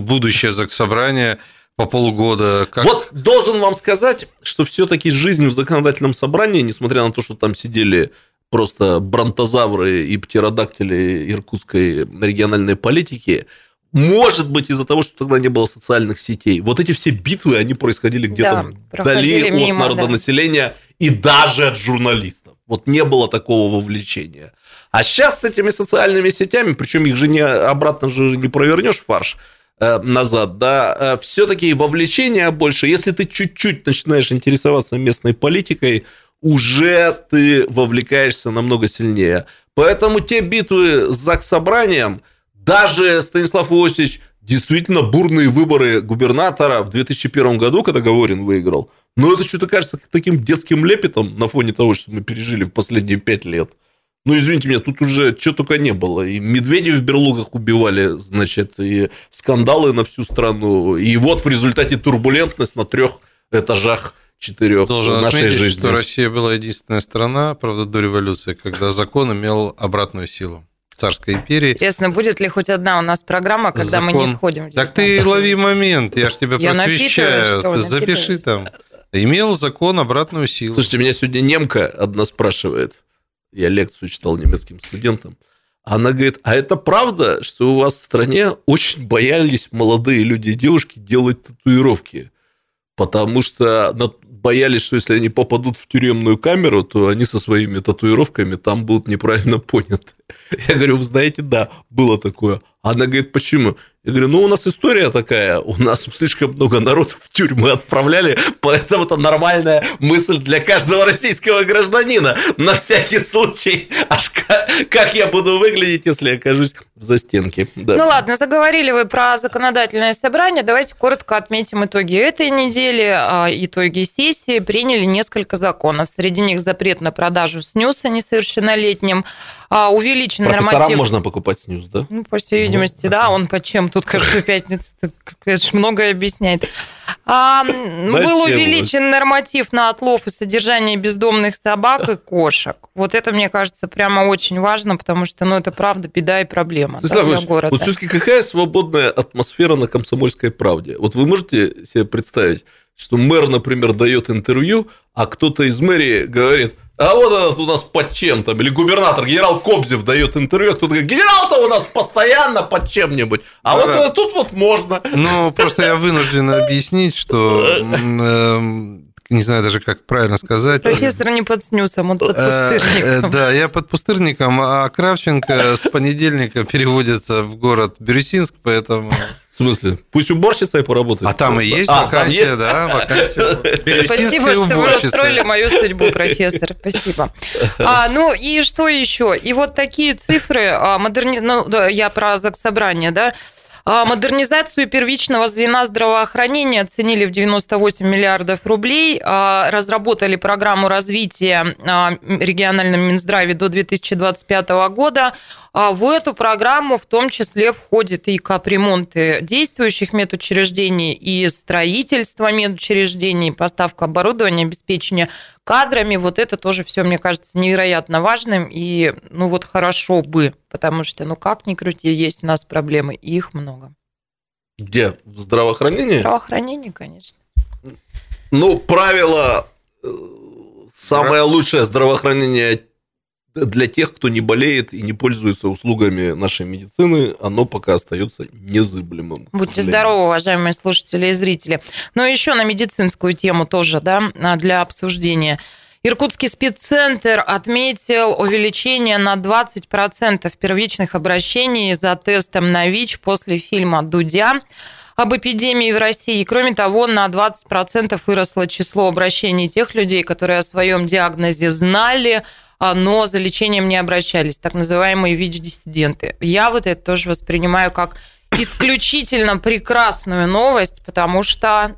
будущее заксобрание по полгода. Вот должен вам сказать, что все-таки жизнь в законодательном собрании, несмотря на то, что там сидели просто бронтозавры и птеродактили иркутской региональной политики, может быть, из-за того, что тогда не было социальных сетей. Вот эти все битвы, они происходили где-то вдали от народонаселения и даже от журналистов. Вот не было такого вовлечения. А сейчас с этими социальными сетями, причем их же обратно не провернешь фарш назад, да, все-таки вовлечение больше. Если ты чуть-чуть начинаешь интересоваться местной политикой, уже ты вовлекаешься намного сильнее. Поэтому те битвы с заксобранием... Даже, Станислав Иосифович, действительно бурные выборы губернатора в 2001 году, когда Говорин выиграл, но это что-то кажется таким детским лепетом на фоне того, что мы пережили в последние 5 лет. Ну, извините меня, тут уже что только не было. И медведей в берлогах убивали, значит, и скандалы на всю страну. И вот в результате турбулентность на 3 этажах. 4 Должен отметить, жизни. Что Россия была единственная страна, правда, до революции, когда закон имел обратную силу. Царской империи. Интересно, будет ли хоть одна у нас программа, когда мы не сходим? Так ты лови момент, я ж тебя просвещаю. Запиши там. Имел закон обратную силу. Слушайте, меня сегодня немка одна спрашивает. Я лекцию читал немецким студентам. Она говорит, а это правда, что у вас в стране очень боялись молодые люди и девушки делать татуировки? Потому что боялись, что если они попадут в тюремную камеру, то они со своими татуировками там будут неправильно поняты. Я говорю, вы знаете, да, было такое. Она говорит, почему? Я говорю, у нас история такая, у нас слишком много народа в тюрьмы отправляли, поэтому это нормальная мысль для каждого российского гражданина, на всякий случай. Аж как я буду выглядеть, если окажусь в застенке. Да. Ну ладно, заговорили вы про законодательное собрание, давайте коротко отметим итоги этой недели. Итоги сессии: приняли несколько законов. Среди них запрет на продажу снюса несовершеннолетним, увеличенный норматив... Профессорам можно покупать снюс, да? Ну, по всей видимости, да, он по чем-то. Тут каждую пятницу, это же многое объясняет. Был увеличен норматив на отлов и содержание бездомных собак и кошек. Вот это, мне кажется, прямо очень важно, потому что, это правда беда и проблема для города. Вот все-таки какая свободная атмосфера на «Комсомольской правде»? Вот вы можете себе представить, что мэр, например, дает интервью, а кто-то из мэрии говорит... А вот этот у нас под чем там, или губернатор, генерал Кобзев дает интервью, кто-то говорит, генерал-то у нас постоянно под чем-нибудь, вот тут можно. Ну, просто я вынужден объяснить, что не знаю даже, как правильно сказать. Профессор не под снюсом, он под пустырником. Да, я под пустырником, а Кравченко с понедельника переводится в город Бирюсинск, поэтому... В смысле? Пусть уборщица и поработает. А там и есть вакансия, да, вакансия. Спасибо, что вы устроили мою судьбу, профессор. Спасибо. Ну и что еще? И вот такие цифры, я про Заксобрание, да, модернизацию первичного звена здравоохранения оценили в 98 миллиардов рублей, разработали программу развития региональном Минздраве до 2025 года. В эту программу в том числе входят и капремонты действующих медучреждений, и строительство медучреждений, поставка оборудования, обеспечение кадрами. Вот это тоже все, мне кажется, невероятно важным. И ну вот хорошо бы, потому что, ну как ни крути, есть у нас проблемы, и их много. Где? В здравоохранении? В здравоохранении, конечно. Ну, правило, самое лучшее здравоохранение для тех, кто не болеет и не пользуется услугами нашей медицины, оно пока остается незыблемым. Будьте здоровы, уважаемые слушатели и зрители. Но еще на медицинскую тему тоже, да, для обсуждения. Иркутский спид-центр отметил увеличение на 20% первичных обращений за тестом на ВИЧ после фильма «Дудя» об эпидемии в России. Кроме того, на 20% выросло число обращений тех людей, которые о своем диагнозе знали, но за лечением не обращались, так называемые ВИЧ-диссиденты. Я вот это тоже воспринимаю как исключительно прекрасную новость, потому что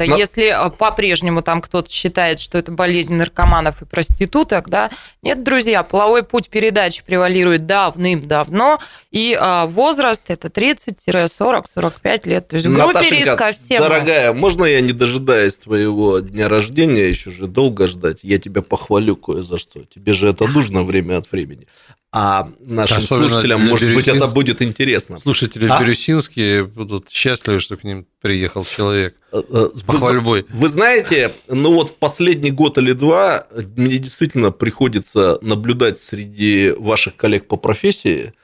если по-прежнему там кто-то считает, что это болезнь наркоманов и проституток, да, нет, друзья, половой путь передачи превалирует давным-давно, и возраст это 30-40-45 лет, то есть в группе риска всем. Дорогая, можно я, не дожидаясь твоего дня рождения, еще же долго ждать, я тебя похвалю кое за что, тебе же это нужно время от времени. А нашим особенно слушателям, может быть, это будет интересно. Слушатели бирюсинские будут счастливы, что к ним приехал человек с похвальбой. Вы знаете, ну вот последний год или два мне действительно приходится наблюдать среди ваших коллег по профессии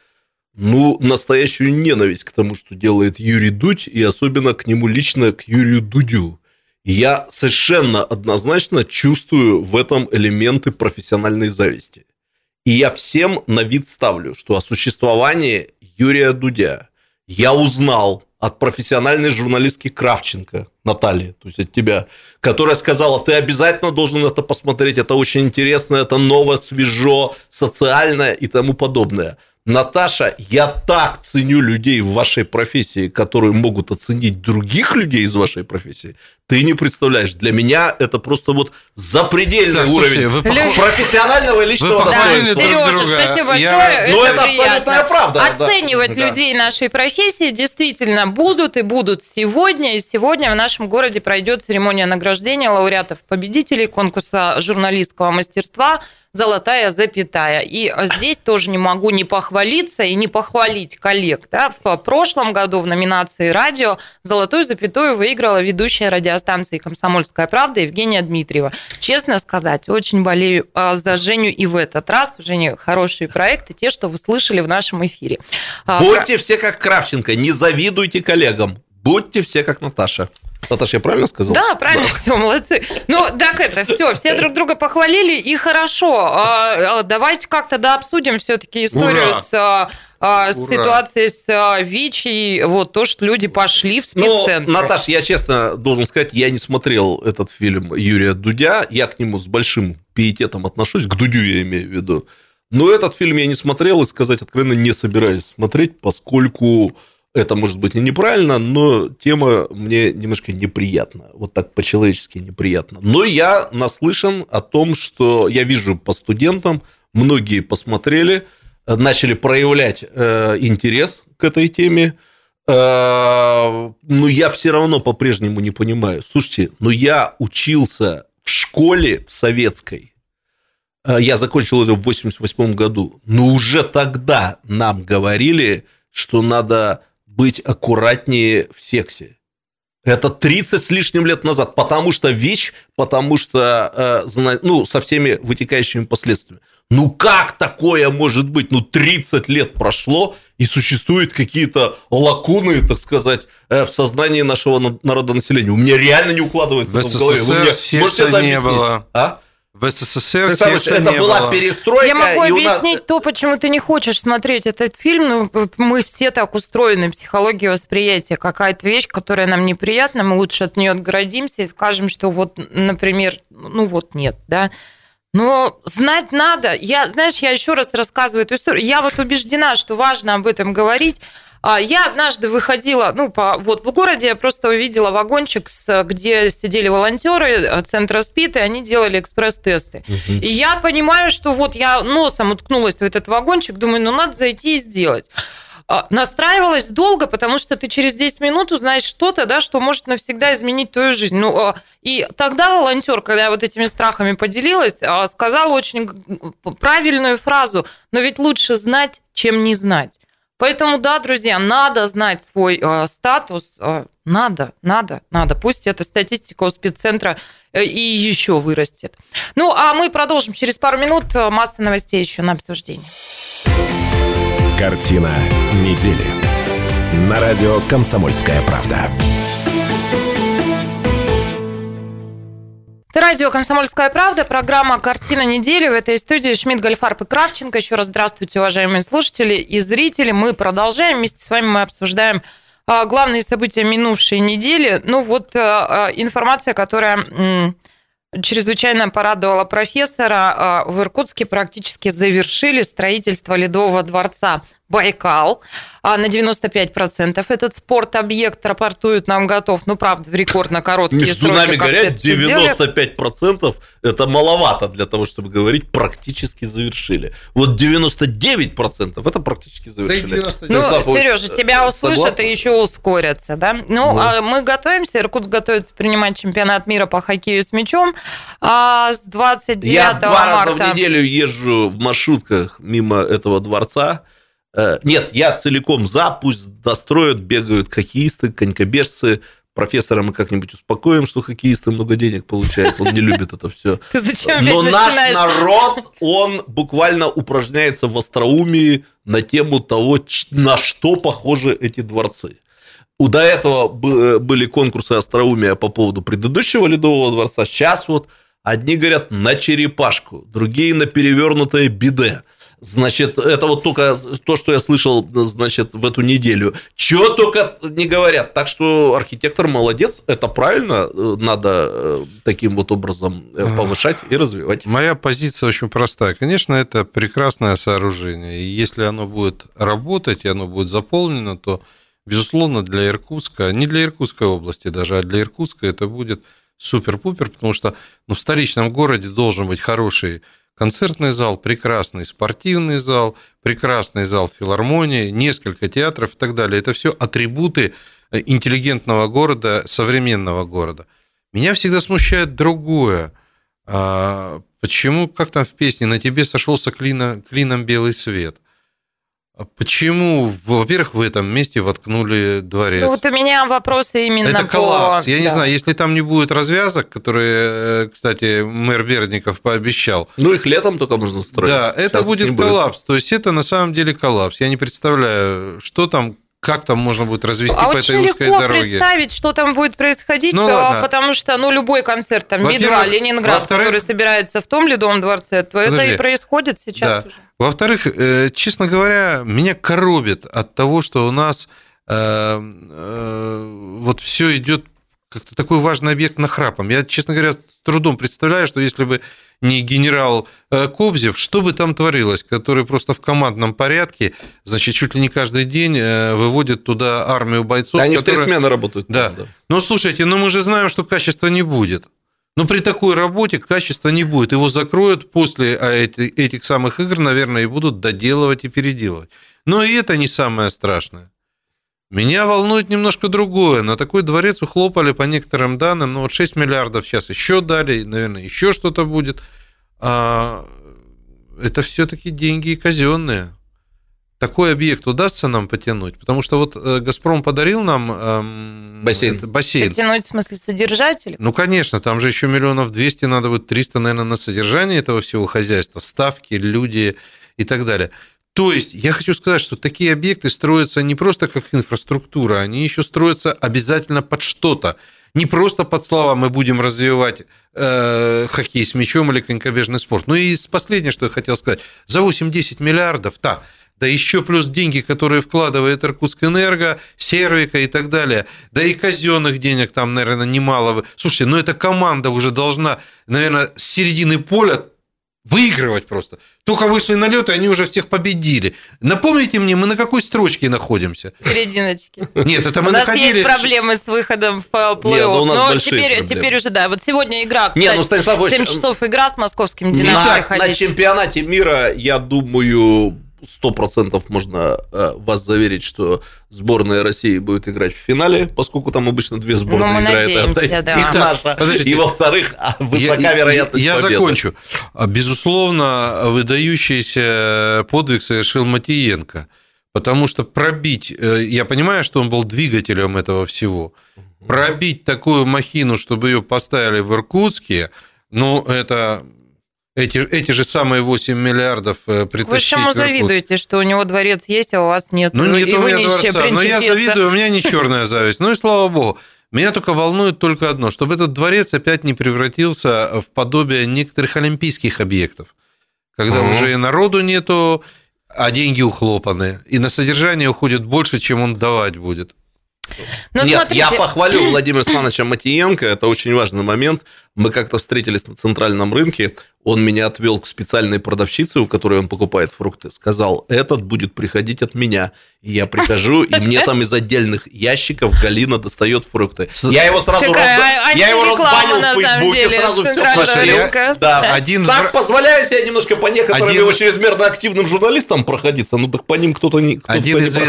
настоящую ненависть к тому, что делает Юрий Дудь, и особенно к нему лично, к Юрию Дудю. Я совершенно однозначно чувствую в этом элементы профессиональной зависти. И я всем на вид ставлю, что о существовании Юрия Дудя я узнал от профессиональной журналистки Кравченко Натальи, то есть от тебя, которая сказала, ты обязательно должен это посмотреть, это очень интересно, это ново, свежо, социальное и тому подобное. Наташа, я так ценю людей в вашей профессии, которые могут оценить других людей из вашей профессии. Ты не представляешь. Для меня это просто вот запредельный уровень профессионального и личного достоинства. Сережа, спасибо большое. Но это абсолютная правда. Оценивать людей нашей профессии действительно будут и будут сегодня. И сегодня в нашем городе пройдет церемония награждения лауреатов-победителей конкурса журналистского мастерства «Золотая запятая». И здесь тоже не могу не похвалиться и не похвалить коллег. Да? В прошлом году в номинации «Радио» «Золотую запятую» выиграла ведущая радиостанции «Комсомольская правда» Евгения Дмитриева. Честно сказать, очень болею за Женю и в этот раз. У Жени хорошие проекты, те, что вы слышали в нашем эфире. Будьте все как Кравченко, не завидуйте коллегам. Будьте все как Наташа. Наташа, я правильно сказал? Да, правильно, все, молодцы. Так это, все друг друга похвалили, и хорошо. Давайте как-то дообсудим все-таки историю с ситуацией с ВИЧ и вот то, что люди пошли в спеццентр. Наташа, я честно должен сказать, я не смотрел этот фильм Юрия Дудя, я к нему с большим пиететом отношусь, к Дудю я имею в виду. Но этот фильм я не смотрел и, сказать откровенно, не собираюсь смотреть, поскольку... Это, может быть, и неправильно, но тема мне немножко неприятна. Вот так по-человечески неприятна. Но я наслышан о том, что я вижу по студентам, многие посмотрели, начали проявлять интерес к этой теме. Но я все равно по-прежнему не понимаю. Слушайте, я учился в школе советской. Я закончил это в 1988 году. Но уже тогда нам говорили, что надо... быть аккуратнее в сексе. Это 30 с лишним лет назад, потому что ВИЧ, потому что со всеми вытекающими последствиями. Ну как такое может быть? Ну 30 лет прошло, и существуют какие-то лакуны, так сказать, в сознании нашего народонаселения. У меня реально не укладывается в голове. Можете это объяснить? А? В СССР это была перестройка. Я могу объяснить то, почему ты не хочешь смотреть этот фильм. Ну, мы все так устроены, психология восприятия. Какая-то вещь, которая нам неприятна, мы лучше от нее отгородимся и скажем, что вот, например, ну вот нет, да. Но знать надо. Я еще раз рассказываю эту историю. Я вот убеждена, что важно об этом говорить. Я однажды выходила, в городе я просто увидела вагончик, где сидели волонтеры центра СПИД, и они делали экспресс-тесты. Угу. И я понимаю, что вот я носом уткнулась в этот вагончик, думаю, надо зайти и сделать. Настраивалась долго, потому что ты через 10 минут узнаешь что-то, да, что может навсегда изменить твою жизнь. Ну, и тогда волонтер, когда я вот этими страхами поделилась, сказал очень правильную фразу: но ведь лучше знать, чем не знать. Поэтому, да, друзья, надо знать свой статус. Надо. Пусть эта статистика у спеццентра и еще вырастет. Ну, а мы продолжим через пару минут. Масса новостей еще на обсуждение. Картина недели. На радио «Комсомольская правда». Это радио «Комсомольская правда», программа «Картина недели». В этой студии Шмидт, Гольдфарб и Кравченко. Еще раз здравствуйте, уважаемые слушатели и зрители. Мы продолжаем. Вместе с вами мы обсуждаем главные события минувшей недели. Ну вот информация, которая чрезвычайно порадовала профессора. В Иркутске практически завершили строительство ледового дворца «Байкал» на 95%. Этот спорт-объект, рапортуют нам, готов. Ну, правда, в рекордно короткие сроки. Между нами горят 95%. Это маловато для того, чтобы говорить «практически завершили». Вот 99% это практически завершили. Да, Сережа, тебя услышат и еще ускорятся. Да? А мы готовимся. Иркутск готовится принимать чемпионат мира по хоккею с мячом с 29 марта. Я 2 раза в неделю езжу в маршрутках мимо этого дворца. Нет, я целиком за, пусть достроят, бегают хоккеисты, конькобежцы. Профессора мы как-нибудь успокоим, что хоккеисты много денег получают, он не любит это все. Но наш народ, он буквально упражняется в остроумии на тему того, на что похожи эти дворцы. До этого были конкурсы остроумия по поводу предыдущего ледового дворца. Сейчас вот одни говорят на черепашку, другие на перевернутое биде. Значит, это вот только то, что я слышал, значит, в эту неделю. Чего только не говорят. Так что архитектор молодец, это правильно, надо таким вот образом повышать и развивать. Моя позиция очень простая. Конечно, это прекрасное сооружение. И если оно будет работать, и оно будет заполнено, то, безусловно, для Иркутска, не для Иркутской области даже, а для Иркутска это будет супер-пупер, потому что в столичном городе должен быть хороший концертный зал, прекрасный спортивный зал, прекрасный зал филармонии, несколько театров и так далее. Это все атрибуты интеллигентного города, современного города. Меня всегда смущает другое. Почему, как там в песне, на тебе сошелся клином белый свет? Почему, во-первых, в этом месте воткнули дворец? Вот у меня вопросы именно это коллапс. Я не знаю, если там не будет развязок, которые, кстати, мэр Бердников пообещал. Их летом только можно строить. Да, это будет коллапс. То есть это на самом деле коллапс. Я не представляю, что там, как там можно будет развести по этой узкой дороге. Очень легко представить, что там будет происходить, потому что любой концерт, там, Ми-2, Ленинград, который собирается в том ледовом дворце, это и происходит сейчас уже. Во-вторых, честно говоря, меня коробит от того, что у нас вот все идет как-то такой важный объект нахрапом. Я, честно говоря, с трудом представляю, что если бы не генерал Кобзев, что бы там творилось, который просто в командном порядке, значит, чуть ли не каждый день выводит туда армию бойцов. Они в 3 смены работают. Да. Но слушайте, мы же знаем, что качества не будет. Но при такой работе качества не будет. Его закроют после этих самых игр, наверное, и будут доделывать и переделывать. Но и это не самое страшное. Меня волнует немножко другое. На такой дворец ухлопали, по некоторым данным, 6 миллиардов сейчас еще дали, наверное, еще что-то будет. Это все-таки деньги казенные. такой объект удастся нам потянуть? Потому что вот «Газпром» подарил нам бассейн. Потянуть, в смысле, содержать? Или? Ну, конечно, там же еще 200 миллионов, надо будет 300, наверное, на содержание этого всего хозяйства, ставки, люди и так далее. То есть я хочу сказать, что такие объекты строятся не просто как инфраструктура, они еще строятся обязательно под что-то. Не просто под слова «мы будем развивать хоккей с мячом или конькобежный спорт». Ну и последнее, что я хотел сказать. За 8-10 миллиардов, да еще плюс деньги, которые вкладывает Иркутскэнерго, Сервика и так далее, да и казенных денег там, наверное, немало. Слушайте, ну эта команда уже должна, наверное, с середины поля выигрывать просто. Только вышли на лёд, и они уже всех победили. Напомните мне, мы на какой строчке находимся? Серединочки. Нет, это мы находились... У нас есть проблемы с выходом в плей-офф. Нет, у нас большие проблемы. Теперь уже, да. Вот сегодня игра, кстати, в 7 часов игра с московским «Динамо». На чемпионате мира, я думаю... 100% можно вас заверить, что сборная России будет играть в финале, поскольку там обычно две сборные играют. Надеемся, да. И наша. Подождите, и во-вторых, высока вероятность победы. Я закончу. Безусловно, выдающийся подвиг совершил Матиенко, потому что пробить... Я понимаю, что он был двигателем этого всего. Пробить такую махину, чтобы ее поставили в Иркутске, ну, это... Эти же самые 8 миллиардов притащить. Вы чему завидуете, что у него дворец есть, а у вас нет? Ну, нет у меня дворца, но я завидую, у меня не черная зависть. Ну и слава богу. Меня только волнует только одно, чтобы этот дворец опять не превратился в подобие некоторых олимпийских объектов, когда уже и народу нету, а деньги ухлопаны, и на содержание уходит больше, чем он давать будет. Но нет, смотрите... я похвалю Владимира Александровича Матиенко, это очень важный момент. Мы как-то встретились на центральном рынке, он меня отвел к специальной продавщице, у которой он покупает фрукты, сказал, этот будет приходить от меня. И я прихожу, и мне там из отдельных ящиков Галина достает фрукты. Я его сразу разбанил в Фейсбуке, сразу все. Так позволяю себе немножко по некоторым его чрезмерно активным журналистам проходиться, ну так по ним кто-то не проходится.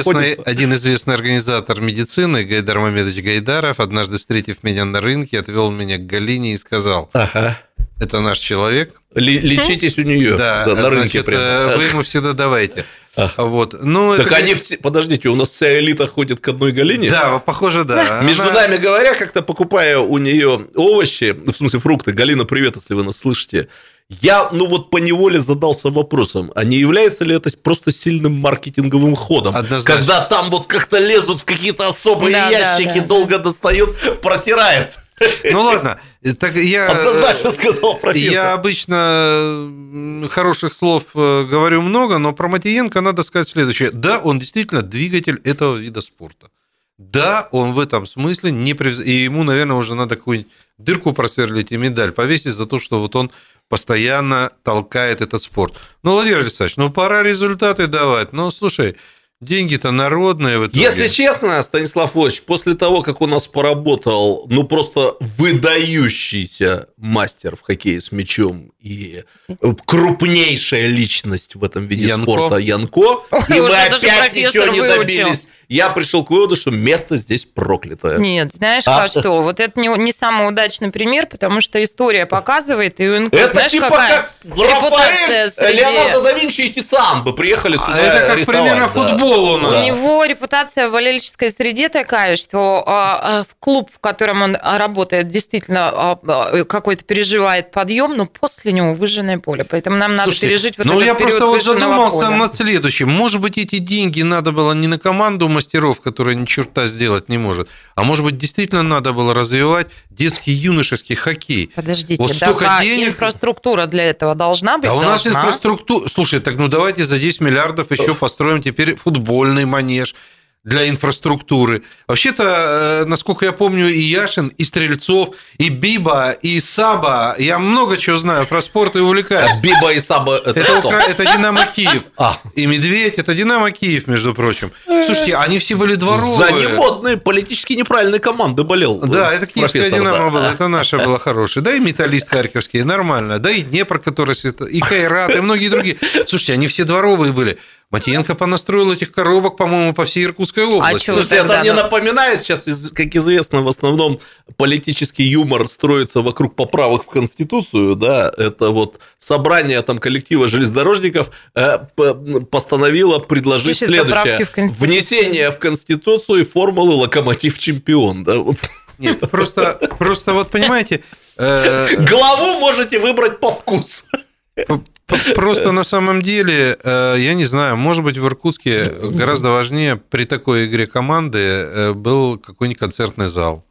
Один известный организатор медицины, Гайдар Мамедович Гайдаров, однажды, встретив меня на рынке, отвел меня к Галине и сказал, это наш человек. Лечитесь у нее, да, на рынке прямо. Вы ему всегда давайте. Вот. Ну, так это... они все... Подождите, у нас вся элита ходит к одной Галине? Да, похоже, да. Между нами говоря, как-то покупая у нее овощи, в смысле фрукты, Галина, привет, если вы нас слышите, я, ну вот поневоле задался вопросом, а не является ли это просто сильным маркетинговым ходом? Однозначно. Когда там вот как-то лезут в какие-то особые ящики, долго достают, протирают. Ну ладно, так я... Однозначно сказал профессор. Я обычно хороших слов говорю много, но про Матиенко надо сказать следующее. Да, он действительно двигатель этого вида спорта. Да, он в этом смысле не превзойдён. И ему, наверное, уже надо какую-нибудь дырку просверлить и медаль повесить за то, что вот он постоянно толкает этот спорт. Ну, Владимир Александрович, ну пора результаты давать. Ну, слушай... Деньги-то народные в итоге. Если честно, Станислав Ильич, после того, как у нас поработал, ну, просто выдающийся мастер в хоккее с мячом и крупнейшая личность в этом виде спорта Янко, и мы опять ничего не добились. Я пришел к выводу, что место здесь проклятое. Нет, знаешь, что? Вот это не самый удачный пример, потому что история показывает, и у ИНКО, это знаешь, типа какая репутация среди... Леонардо да Винчи и Тициан бы приехали сюда арестовать. Это как пример футбола. У него репутация в болельческой среде такая, что клуб, в котором он работает, действительно какой-то переживает подъем, но после него выжженное поле. Поэтому нам надо пережить вот этот период выжженного поля. Ну, я просто задумался над следующим. Может быть, эти деньги надо было не на команду мастеров, которые ни черта сделать не может. А может быть, действительно надо было развивать детский юношеский хоккей. Подождите, вот столько денег... инфраструктура для этого должна быть? Да у нас инфраструктура... Слушай, так ну давайте за 10 миллиардов еще построим теперь футбольный манеж для инфраструктуры. Вообще-то, насколько я помню, и Яшин, и Стрельцов, и Биба, и Саба. Я много чего знаю про спорт и увлекаюсь. Биба и Саба – это кто? Это «Динамо Киев». И «Медведь» – это «Динамо Киев», между прочим. Слушайте, они все были дворовые. За немодные, политически неправильные команды болел. Да, это киевская «Динамо» была, это наша была хорошая. Да и «Металлист» харьковский, нормально. Да и «Днепр», который... И «Кайрат», и многие другие. Слушайте, они все дворовые были. Матиенко понастроил этих коробок, по-моему, по всей Иркутской области. А слушайте, тогда, это мне напоминает сейчас, как известно, в основном политический юмор строится вокруг поправок в Конституцию, да, это вот собрание там коллектива железнодорожников постановило предложить следующее. Внесение в Конституцию формулы «Локомотив-чемпион». Да, вот. Нет, просто вот понимаете... Главу можете выбрать по вкусу. Просто на самом деле, я не знаю, может быть, в Иркутске гораздо важнее при такой игре команды был какой-нибудь концертный зал.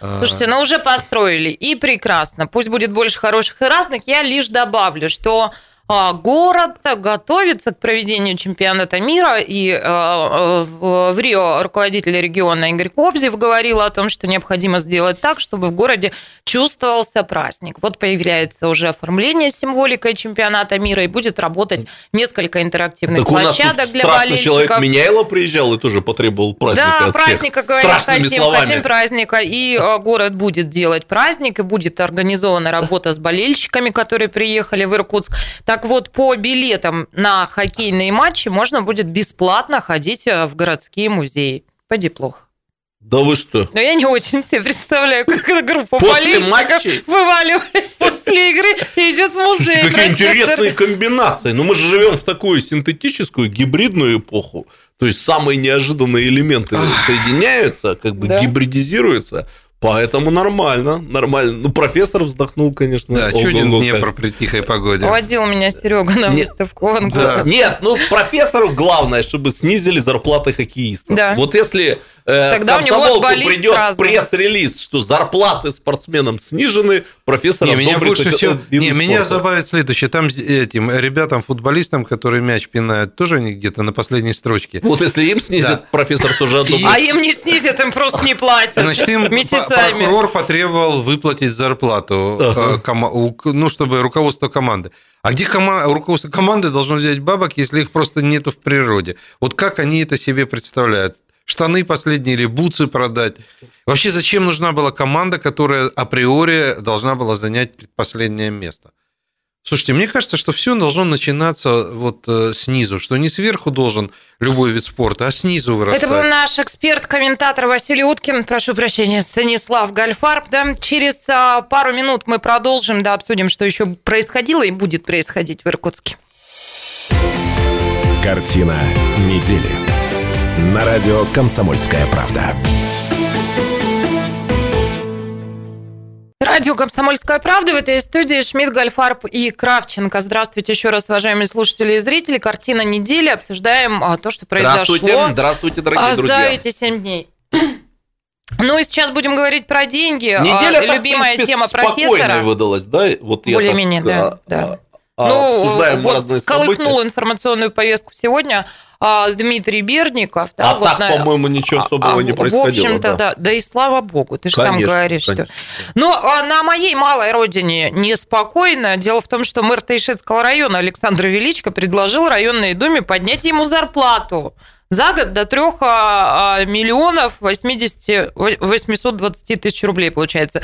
Слушайте, ну уже построили, и прекрасно. Пусть будет больше хороших и разных. Я лишь добавлю, что город готовится к проведению чемпионата мира, и в Рио руководитель региона Игорь Кобзев говорил о том, что необходимо сделать так, чтобы в городе чувствовался праздник. Вот появляется уже оформление с символикой чемпионата мира, и будет работать несколько интерактивных площадок для болельщиков. Так у нас тут страшный человек Меняйло приезжал и тоже потребовал праздника. Да, праздника, говорят, хотим праздника, и город будет делать праздник, и будет организована работа с болельщиками, которые приехали в Иркутск. Так вот, по билетам на хоккейные матчи можно будет бесплатно ходить в городские музеи. Поди плохо. Да вы что? Но я не очень себе представляю, как эта группа болельщиков вываливает после игры и идет в музей. Слушайте, какие интересные комбинации. Но мы же живем в такую синтетическую, гибридную эпоху. То есть самые неожиданные элементы соединяются, как бы гибридизируются. Поэтому нормально. Ну, профессор вздохнул, конечно. Да, чуден Днепр при тихой погоде. Водил меня Серега на выставку. Нет, ну, профессору главное, чтобы снизили зарплаты хоккеистов. Да. Вот если в Комсомолку придет пресс-релиз, что зарплаты спортсменам снижены, профессор одобрит этот вид спорта. Меня забавит следующее. Там этим ребятам, футболистам, которые мяч пинают, тоже они где-то на последней строчке. Вот если им снизят, профессор тоже одобрит. А им не снизят, им просто не платят. Значит, им... Прокурор потребовал выплатить зарплату, чтобы руководство команды. А где руководство команды должно взять бабок, если их просто нету в природе? Вот как они это себе представляют? Штаны последние или бутсы продать? Вообще зачем нужна была команда, которая априори должна была занять предпоследнее место? Слушайте, мне кажется, что все должно начинаться вот снизу, что не сверху должен любой вид спорта, а снизу вырастает. Это был наш эксперт-комментатор Василий Уткин, прошу прощения, Станислав Гольдфарб. Да? Через пару минут мы продолжим, да, обсудим, что еще происходило и будет происходить в Иркутске. Картина недели. На радио «Комсомольская правда». Радио «Комсомольская правда». В этой студии Шмидт, Гольдфарб и Кравченко. Здравствуйте еще раз, уважаемые слушатели и зрители. Картина недели. Обсуждаем то, что произошло. Здравствуйте, дорогие друзья. За эти 7 дней. Ну и сейчас будем говорить про деньги. Неделя, любимая тема профессора. Спокойная выдалась, да? Вот более-менее, да. Обсуждаем вот разные события. Всколыхнул информационную повестку сегодня Дмитрий Бердников. Да, а вот так, по-моему, ничего особого не происходило. В общем-то, да. Да и слава богу, ты же сам говоришь. Конечно. Что... Но на моей малой родине неспокойно. Дело в том, что мэр Тайшетского района Александр Величко предложил районной думе поднять ему зарплату за год до 3 820 000 рублей, получается.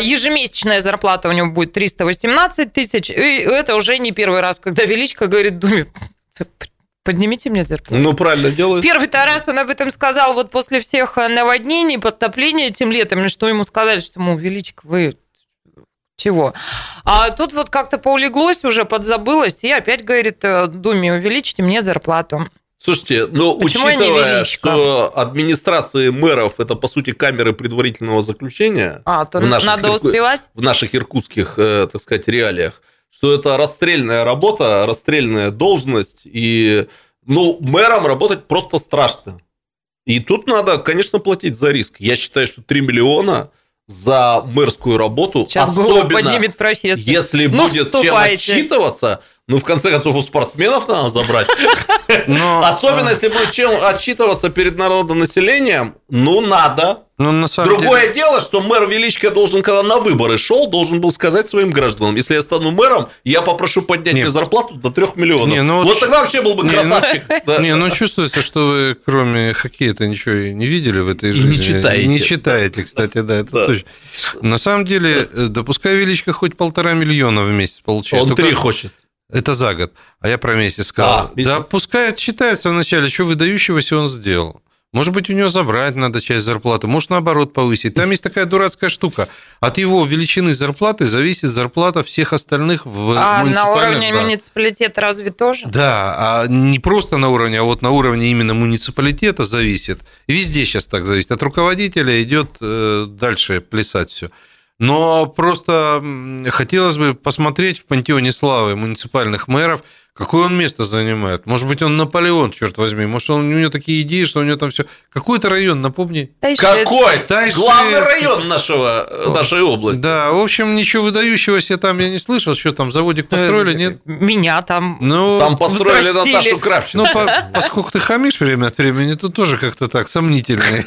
Ежемесячная зарплата у него будет 318 000. И это уже не первый раз, когда Величко говорит думе: поднимите мне зарплату. Ну, правильно делают. Первый-то раз он об этом сказал вот после всех наводнений, подтопления этим летом, что ему сказали, что, мол, Величко, вы... чего. А тут вот как-то поулеглось уже, подзабылось, и опять говорит думе: увеличьте мне зарплату. Слушайте, учитывая, что администрации мэров – это, по сути, камеры предварительного заключения в наших иркутских, так сказать, реалиях, что это расстрельная работа, расстрельная должность, и мэром работать просто страшно. И тут надо, конечно, платить за риск. Я считаю, что 3 миллиона за мэрскую работу, сейчас особенно если будет чем отчитываться... в конце концов, у спортсменов надо забрать. Особенно, если будет чем отчитываться перед народонаселением, надо. Другое дело, что мэр Величко должен, когда на выборы шел, должен был сказать своим гражданам: если я стану мэром, я попрошу поднять мне зарплату до 3 миллионов. Вот тогда вообще был бы красавчик. Чувствуется, что вы кроме хоккея-то ничего не видели в этой жизни. Не читаете, кстати, да, это точно. На самом деле, да пускай Величко хоть 1,5 миллиона в месяц получает. Он 3 хочет. Это за год. А я про месяц сказал. Да, пускай отчитается вначале, что выдающегося он сделал. Может быть, у него забрать надо часть зарплаты, может, наоборот, повысить. Там есть такая дурацкая штука. От его величины зарплаты зависит зарплата всех остальных в муниципальных. А на уровне муниципалитета разве тоже? Да, а не просто на уровне, а вот на уровне именно муниципалитета зависит. И везде сейчас так зависит. От руководителя идет дальше плясать все. Но просто хотелось бы посмотреть в пантеоне славы муниципальных мэров, какое он место занимает. Может быть, он Наполеон, черт возьми. Может, у него такие идеи, что у него там все. Какой это район, напомни. Какой? Главный район нашей области. Да, в общем, ничего выдающегося там я не слышал. Что там, заводик построили, нет? Меня там. Ну, там построили Наташу Кравченко. Ну, поскольку ты хамишь время от времени, тут тоже как-то так сомнительный.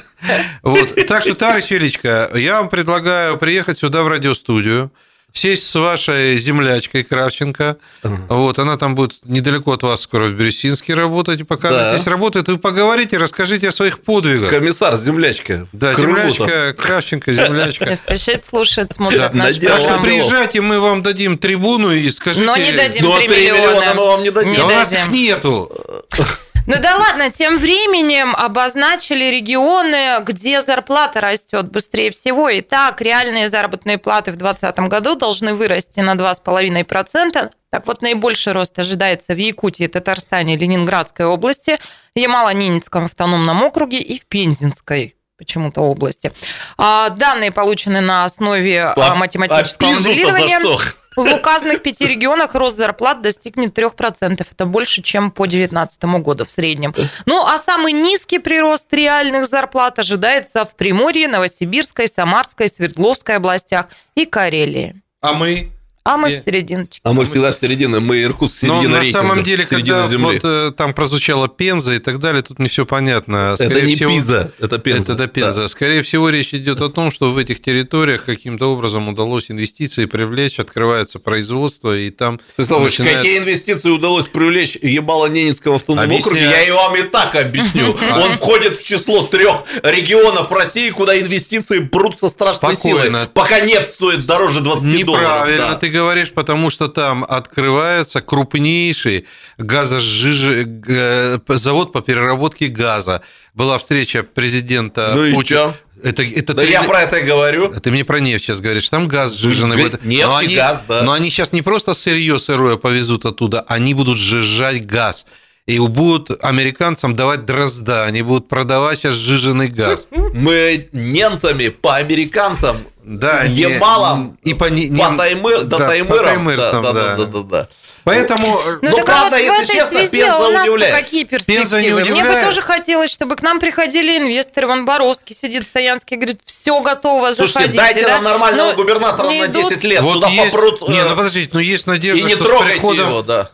Так что, товарищ Величко, я вам предлагаю приехать сюда в радиостудию, сесть с вашей землячкой Кравченко. Вот, она там будет недалеко от вас скоро в Бирюсинске работать. И пока она здесь работает, вы поговорите, расскажите о своих подвигах. Комиссар, землячка. Да, землячка, Кравченко, землячка. Встречает, слушает, смотрит наш программ. Так что приезжайте, мы вам дадим трибуну и скажите... Но не дадим 3 миллиона мы вам не дадим. Да у нас их нету. Ну да ладно, тем временем обозначили регионы, где зарплата растет быстрее всего. Итак, реальные заработные платы в 2020 году должны вырасти на 2,5%. Так вот, наибольший рост ожидается в Якутии, Татарстане, Ленинградской области, Ямало-Ненецком автономном округе и в Пензенской почему-то области. Данные получены на основе математического моделирования. В указанных 5 регионах рост зарплат достигнет 3%. Это больше, чем по 2019 году в среднем. Ну, а самый низкий прирост реальных зарплат ожидается в Приморье, Новосибирской, Самарской, Свердловской областях и Карелии. А мы? А мы в серединочке. А мы всегда в середине. Мы Иркутск, середина рейтинга. На самом деле, когда вот там прозвучала Пенза и так далее, тут не все понятно. Скорее это не всего, Пиза, это Пенза. Это Пенза. Да. Скорее всего, речь идет о том, что в этих территориях каким-то образом удалось инвестиции привлечь, открывается производство, и там... Начинает... Какие инвестиции удалось привлечь Ямало-Ненецкого автономного округа, я вам и так объясню. Он входит в число 3 регионов России, куда инвестиции прут со страшной силой. Пока нефть стоит дороже $20. Неправильно ты говоришь, потому что там открывается крупнейший завод по переработке газа. Была встреча президента Путина. Это да, я про это и говорю. Ты мне про нефть сейчас говоришь. Там газ сжиженный. Нефть и газ, да. Но они сейчас не просто сырье сырое повезут оттуда, они будут сжижать газ. И будут американцам давать дрозда, они будут продавать сейчас сжиженный газ. Мы немцами по американцам, Ямалам, по таймырцам. Да. Поэтому, правда, вот если честно, Пенза удивляет. Какие перспективы? Мне бы тоже хотелось, чтобы к нам приходили инвесторы. Вон Боровский сидит в Саянске, говорит, все готово, заходите. Слушайте, дайте нам нормального губернатора на 10 лет. Вот сюда есть... попрут. Не, подождите, но есть надежда, что с приходом... Его,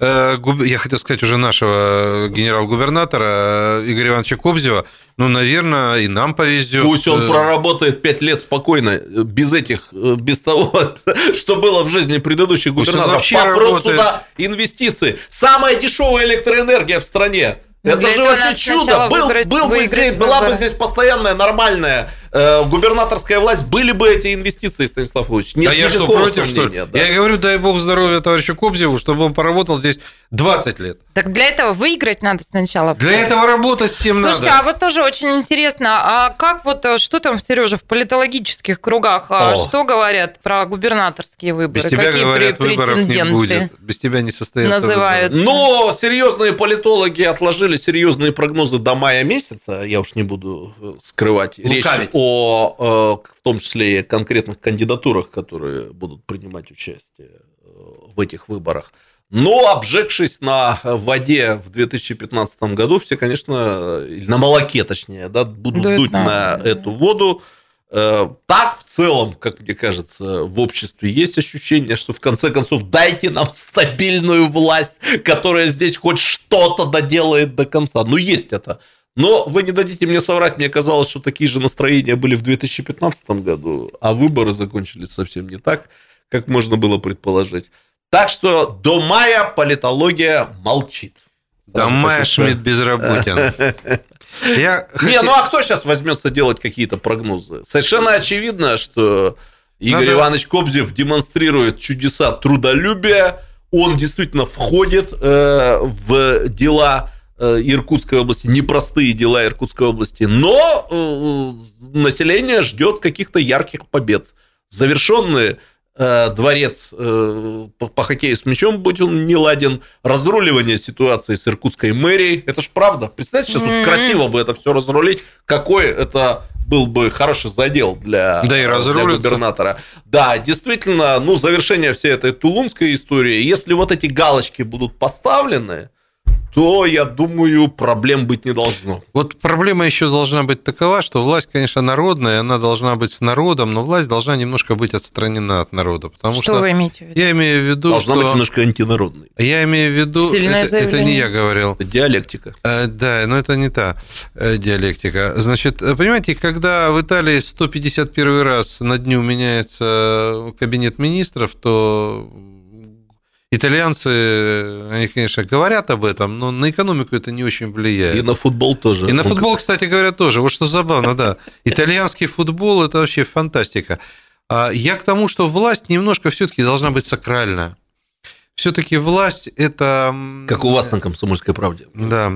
я хотел сказать уже нашего генерал-губернатора Игоря Ивановича Кобзева, наверное, и нам повезет. Пусть он проработает 5 лет спокойно, без того, что было в жизни предыдущих губернаторов. Попрут сюда инвестиции. Самая дешевая электроэнергия в стране. Это же вообще чудо. Была бы здесь постоянная нормальная губернаторская власть, были бы эти инвестиции, Станислав Ильич. Нет, я что, против, что ли? Да. Я говорю, дай бог здоровья товарищу Кобзеву, чтобы он поработал здесь 20 лет. Так для этого выиграть надо сначала. Для этого работать всем надо. Слушайте, а вот тоже очень интересно, а как вот, что там, Сережа, в политологических кругах, что говорят про губернаторские выборы? Без тебя, говорят, выборов не будет. Без тебя не состоятся выборы. Но серьезные политологи отложили серьезные прогнозы до мая месяца, я уж не буду скрывать, речь о, в том числе, конкретных кандидатурах, которые будут принимать участие в этих выборах. Но, обжегшись на воде в 2015 году, все, конечно, на молоке, точнее, будут дуть на эту воду. Так, в целом, как мне кажется, в обществе есть ощущение, что, в конце концов, дайте нам стабильную власть, которая здесь хоть что-то доделает до конца. Есть это. Но вы не дадите мне соврать, мне казалось, что такие же настроения были в 2015 году, а выборы закончились совсем не так, как можно было предположить. Так что до мая политология молчит. До мая Шмидт безработен. А кто сейчас возьмется делать какие-то прогнозы? Совершенно очевидно, что Игорь Иванович Кобзев демонстрирует чудеса трудолюбия, Он действительно входит в дела Иркутской области, непростые дела Иркутской области, но население ждет каких-то ярких побед. Завершенный дворец по хоккею с мячом, будь он не ладен, разруливание ситуации с иркутской мэрией. Это ж правда. Представьте, сейчас вот красиво бы это все разрулить, какой это был бы хороший задел для губернатора. Да, действительно, ну, завершение всей этой тулунской истории. Если вот эти галочки будут поставлены, то, я думаю, проблем быть не должно. Вот проблема еще должна быть такова, что власть, конечно, народная, она должна быть с народом, но власть должна немножко быть отстранена от народа. Потому что вы имеете в виду? Я имею в виду, должна быть немножко антинародной. Я имею в виду... Это не я говорил. Это диалектика. Да, но это не та диалектика. Значит, понимаете, когда в Италии 151 раз на дню меняется кабинет министров, то... Итальянцы, они, конечно, говорят об этом, но на экономику это не очень влияет. И на футбол тоже. И на футбол, кстати говоря, тоже. Вот что забавно, да. Итальянский футбол – это вообще фантастика. Я к тому, что власть немножко все-таки должна быть сакральна. Все-таки власть это... Как у вас на «Комсомольской правде». Да.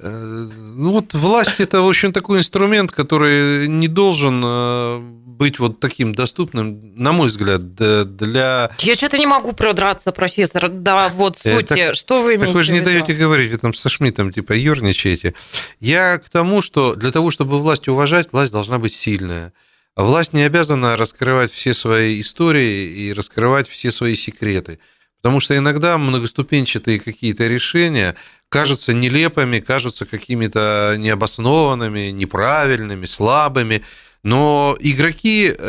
Ну вот власть это, в общем, такой инструмент, который не должен... быть вот таким доступным, на мой взгляд, для... Я что-то не могу продраться, профессор, да, вот сути, это... что вы имеете в виду? Так вы же не даете говорить, вы там со Шмидтом типа ерничаете. Я к тому, что для того, чтобы власть уважать, власть должна быть сильная. Власть не обязана раскрывать все свои истории и раскрывать все свои секреты, потому что иногда многоступенчатые какие-то решения кажутся нелепыми, кажутся какими-то необоснованными, неправильными, слабыми. Но игроки, это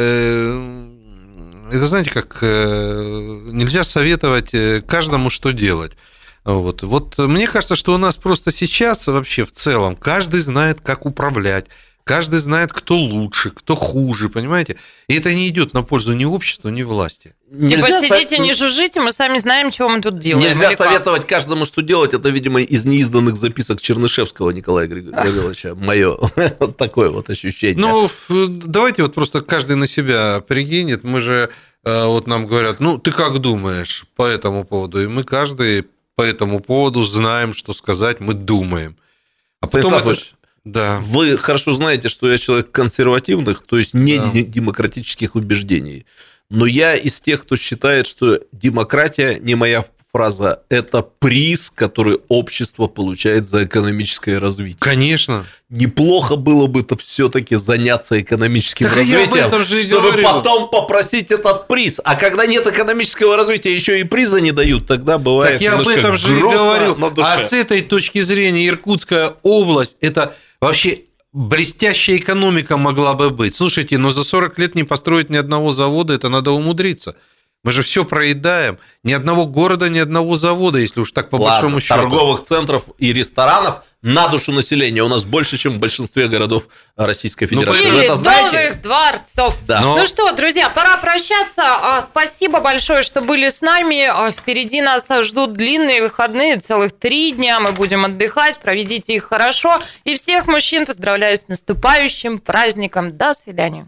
знаете, как нельзя советовать каждому, что делать. Вот мне кажется, что у нас просто сейчас вообще в целом каждый знает, как управлять, каждый знает, кто лучше, кто хуже, понимаете? И это не идет на пользу ни обществу, ни власти. Типа сидите, не жужжите, мы сами знаем, чего мы тут делаем. Нельзя советовать каждому, что делать. Это, видимо, из неизданных записок Чернышевского Николая Гавриловича. Мое вот такое вот ощущение. Ну, давайте вот просто каждый на себя прикинет. Мы же, вот нам говорят, ну, ты как думаешь по этому поводу? И мы каждый по этому поводу знаем, что сказать, мы думаем. А потом это... Да. Вы хорошо знаете, что я человек консервативных, то есть не демократических убеждений. Но я из тех, кто считает, что демократия, не моя фраза, это приз, который общество получает за экономическое развитие. Конечно. Неплохо было бы все-таки заняться экономическим развитием, чтобы потом попросить этот приз. А когда нет экономического развития, еще и приза не дают, тогда бывает немножко грустно. Так я об этом же и говорю. А с этой точки зрения Иркутская область – это вообще... Блестящая экономика могла бы быть. Слушайте, но за 40 лет не построить ни одного завода, это надо умудриться. Мы же все проедаем. Ни одного города, ни одного завода, если уж так по большому счету. Торговых центров и ресторанов на душу населения у нас больше, чем в большинстве городов Российской Федерации. Или новых дворцов. Да. Ну что, друзья, пора прощаться. Спасибо большое, что были с нами. Впереди нас ждут длинные выходные, целых 3 дня. Мы будем отдыхать, проведите их хорошо. И всех мужчин поздравляю с наступающим праздником. До свидания.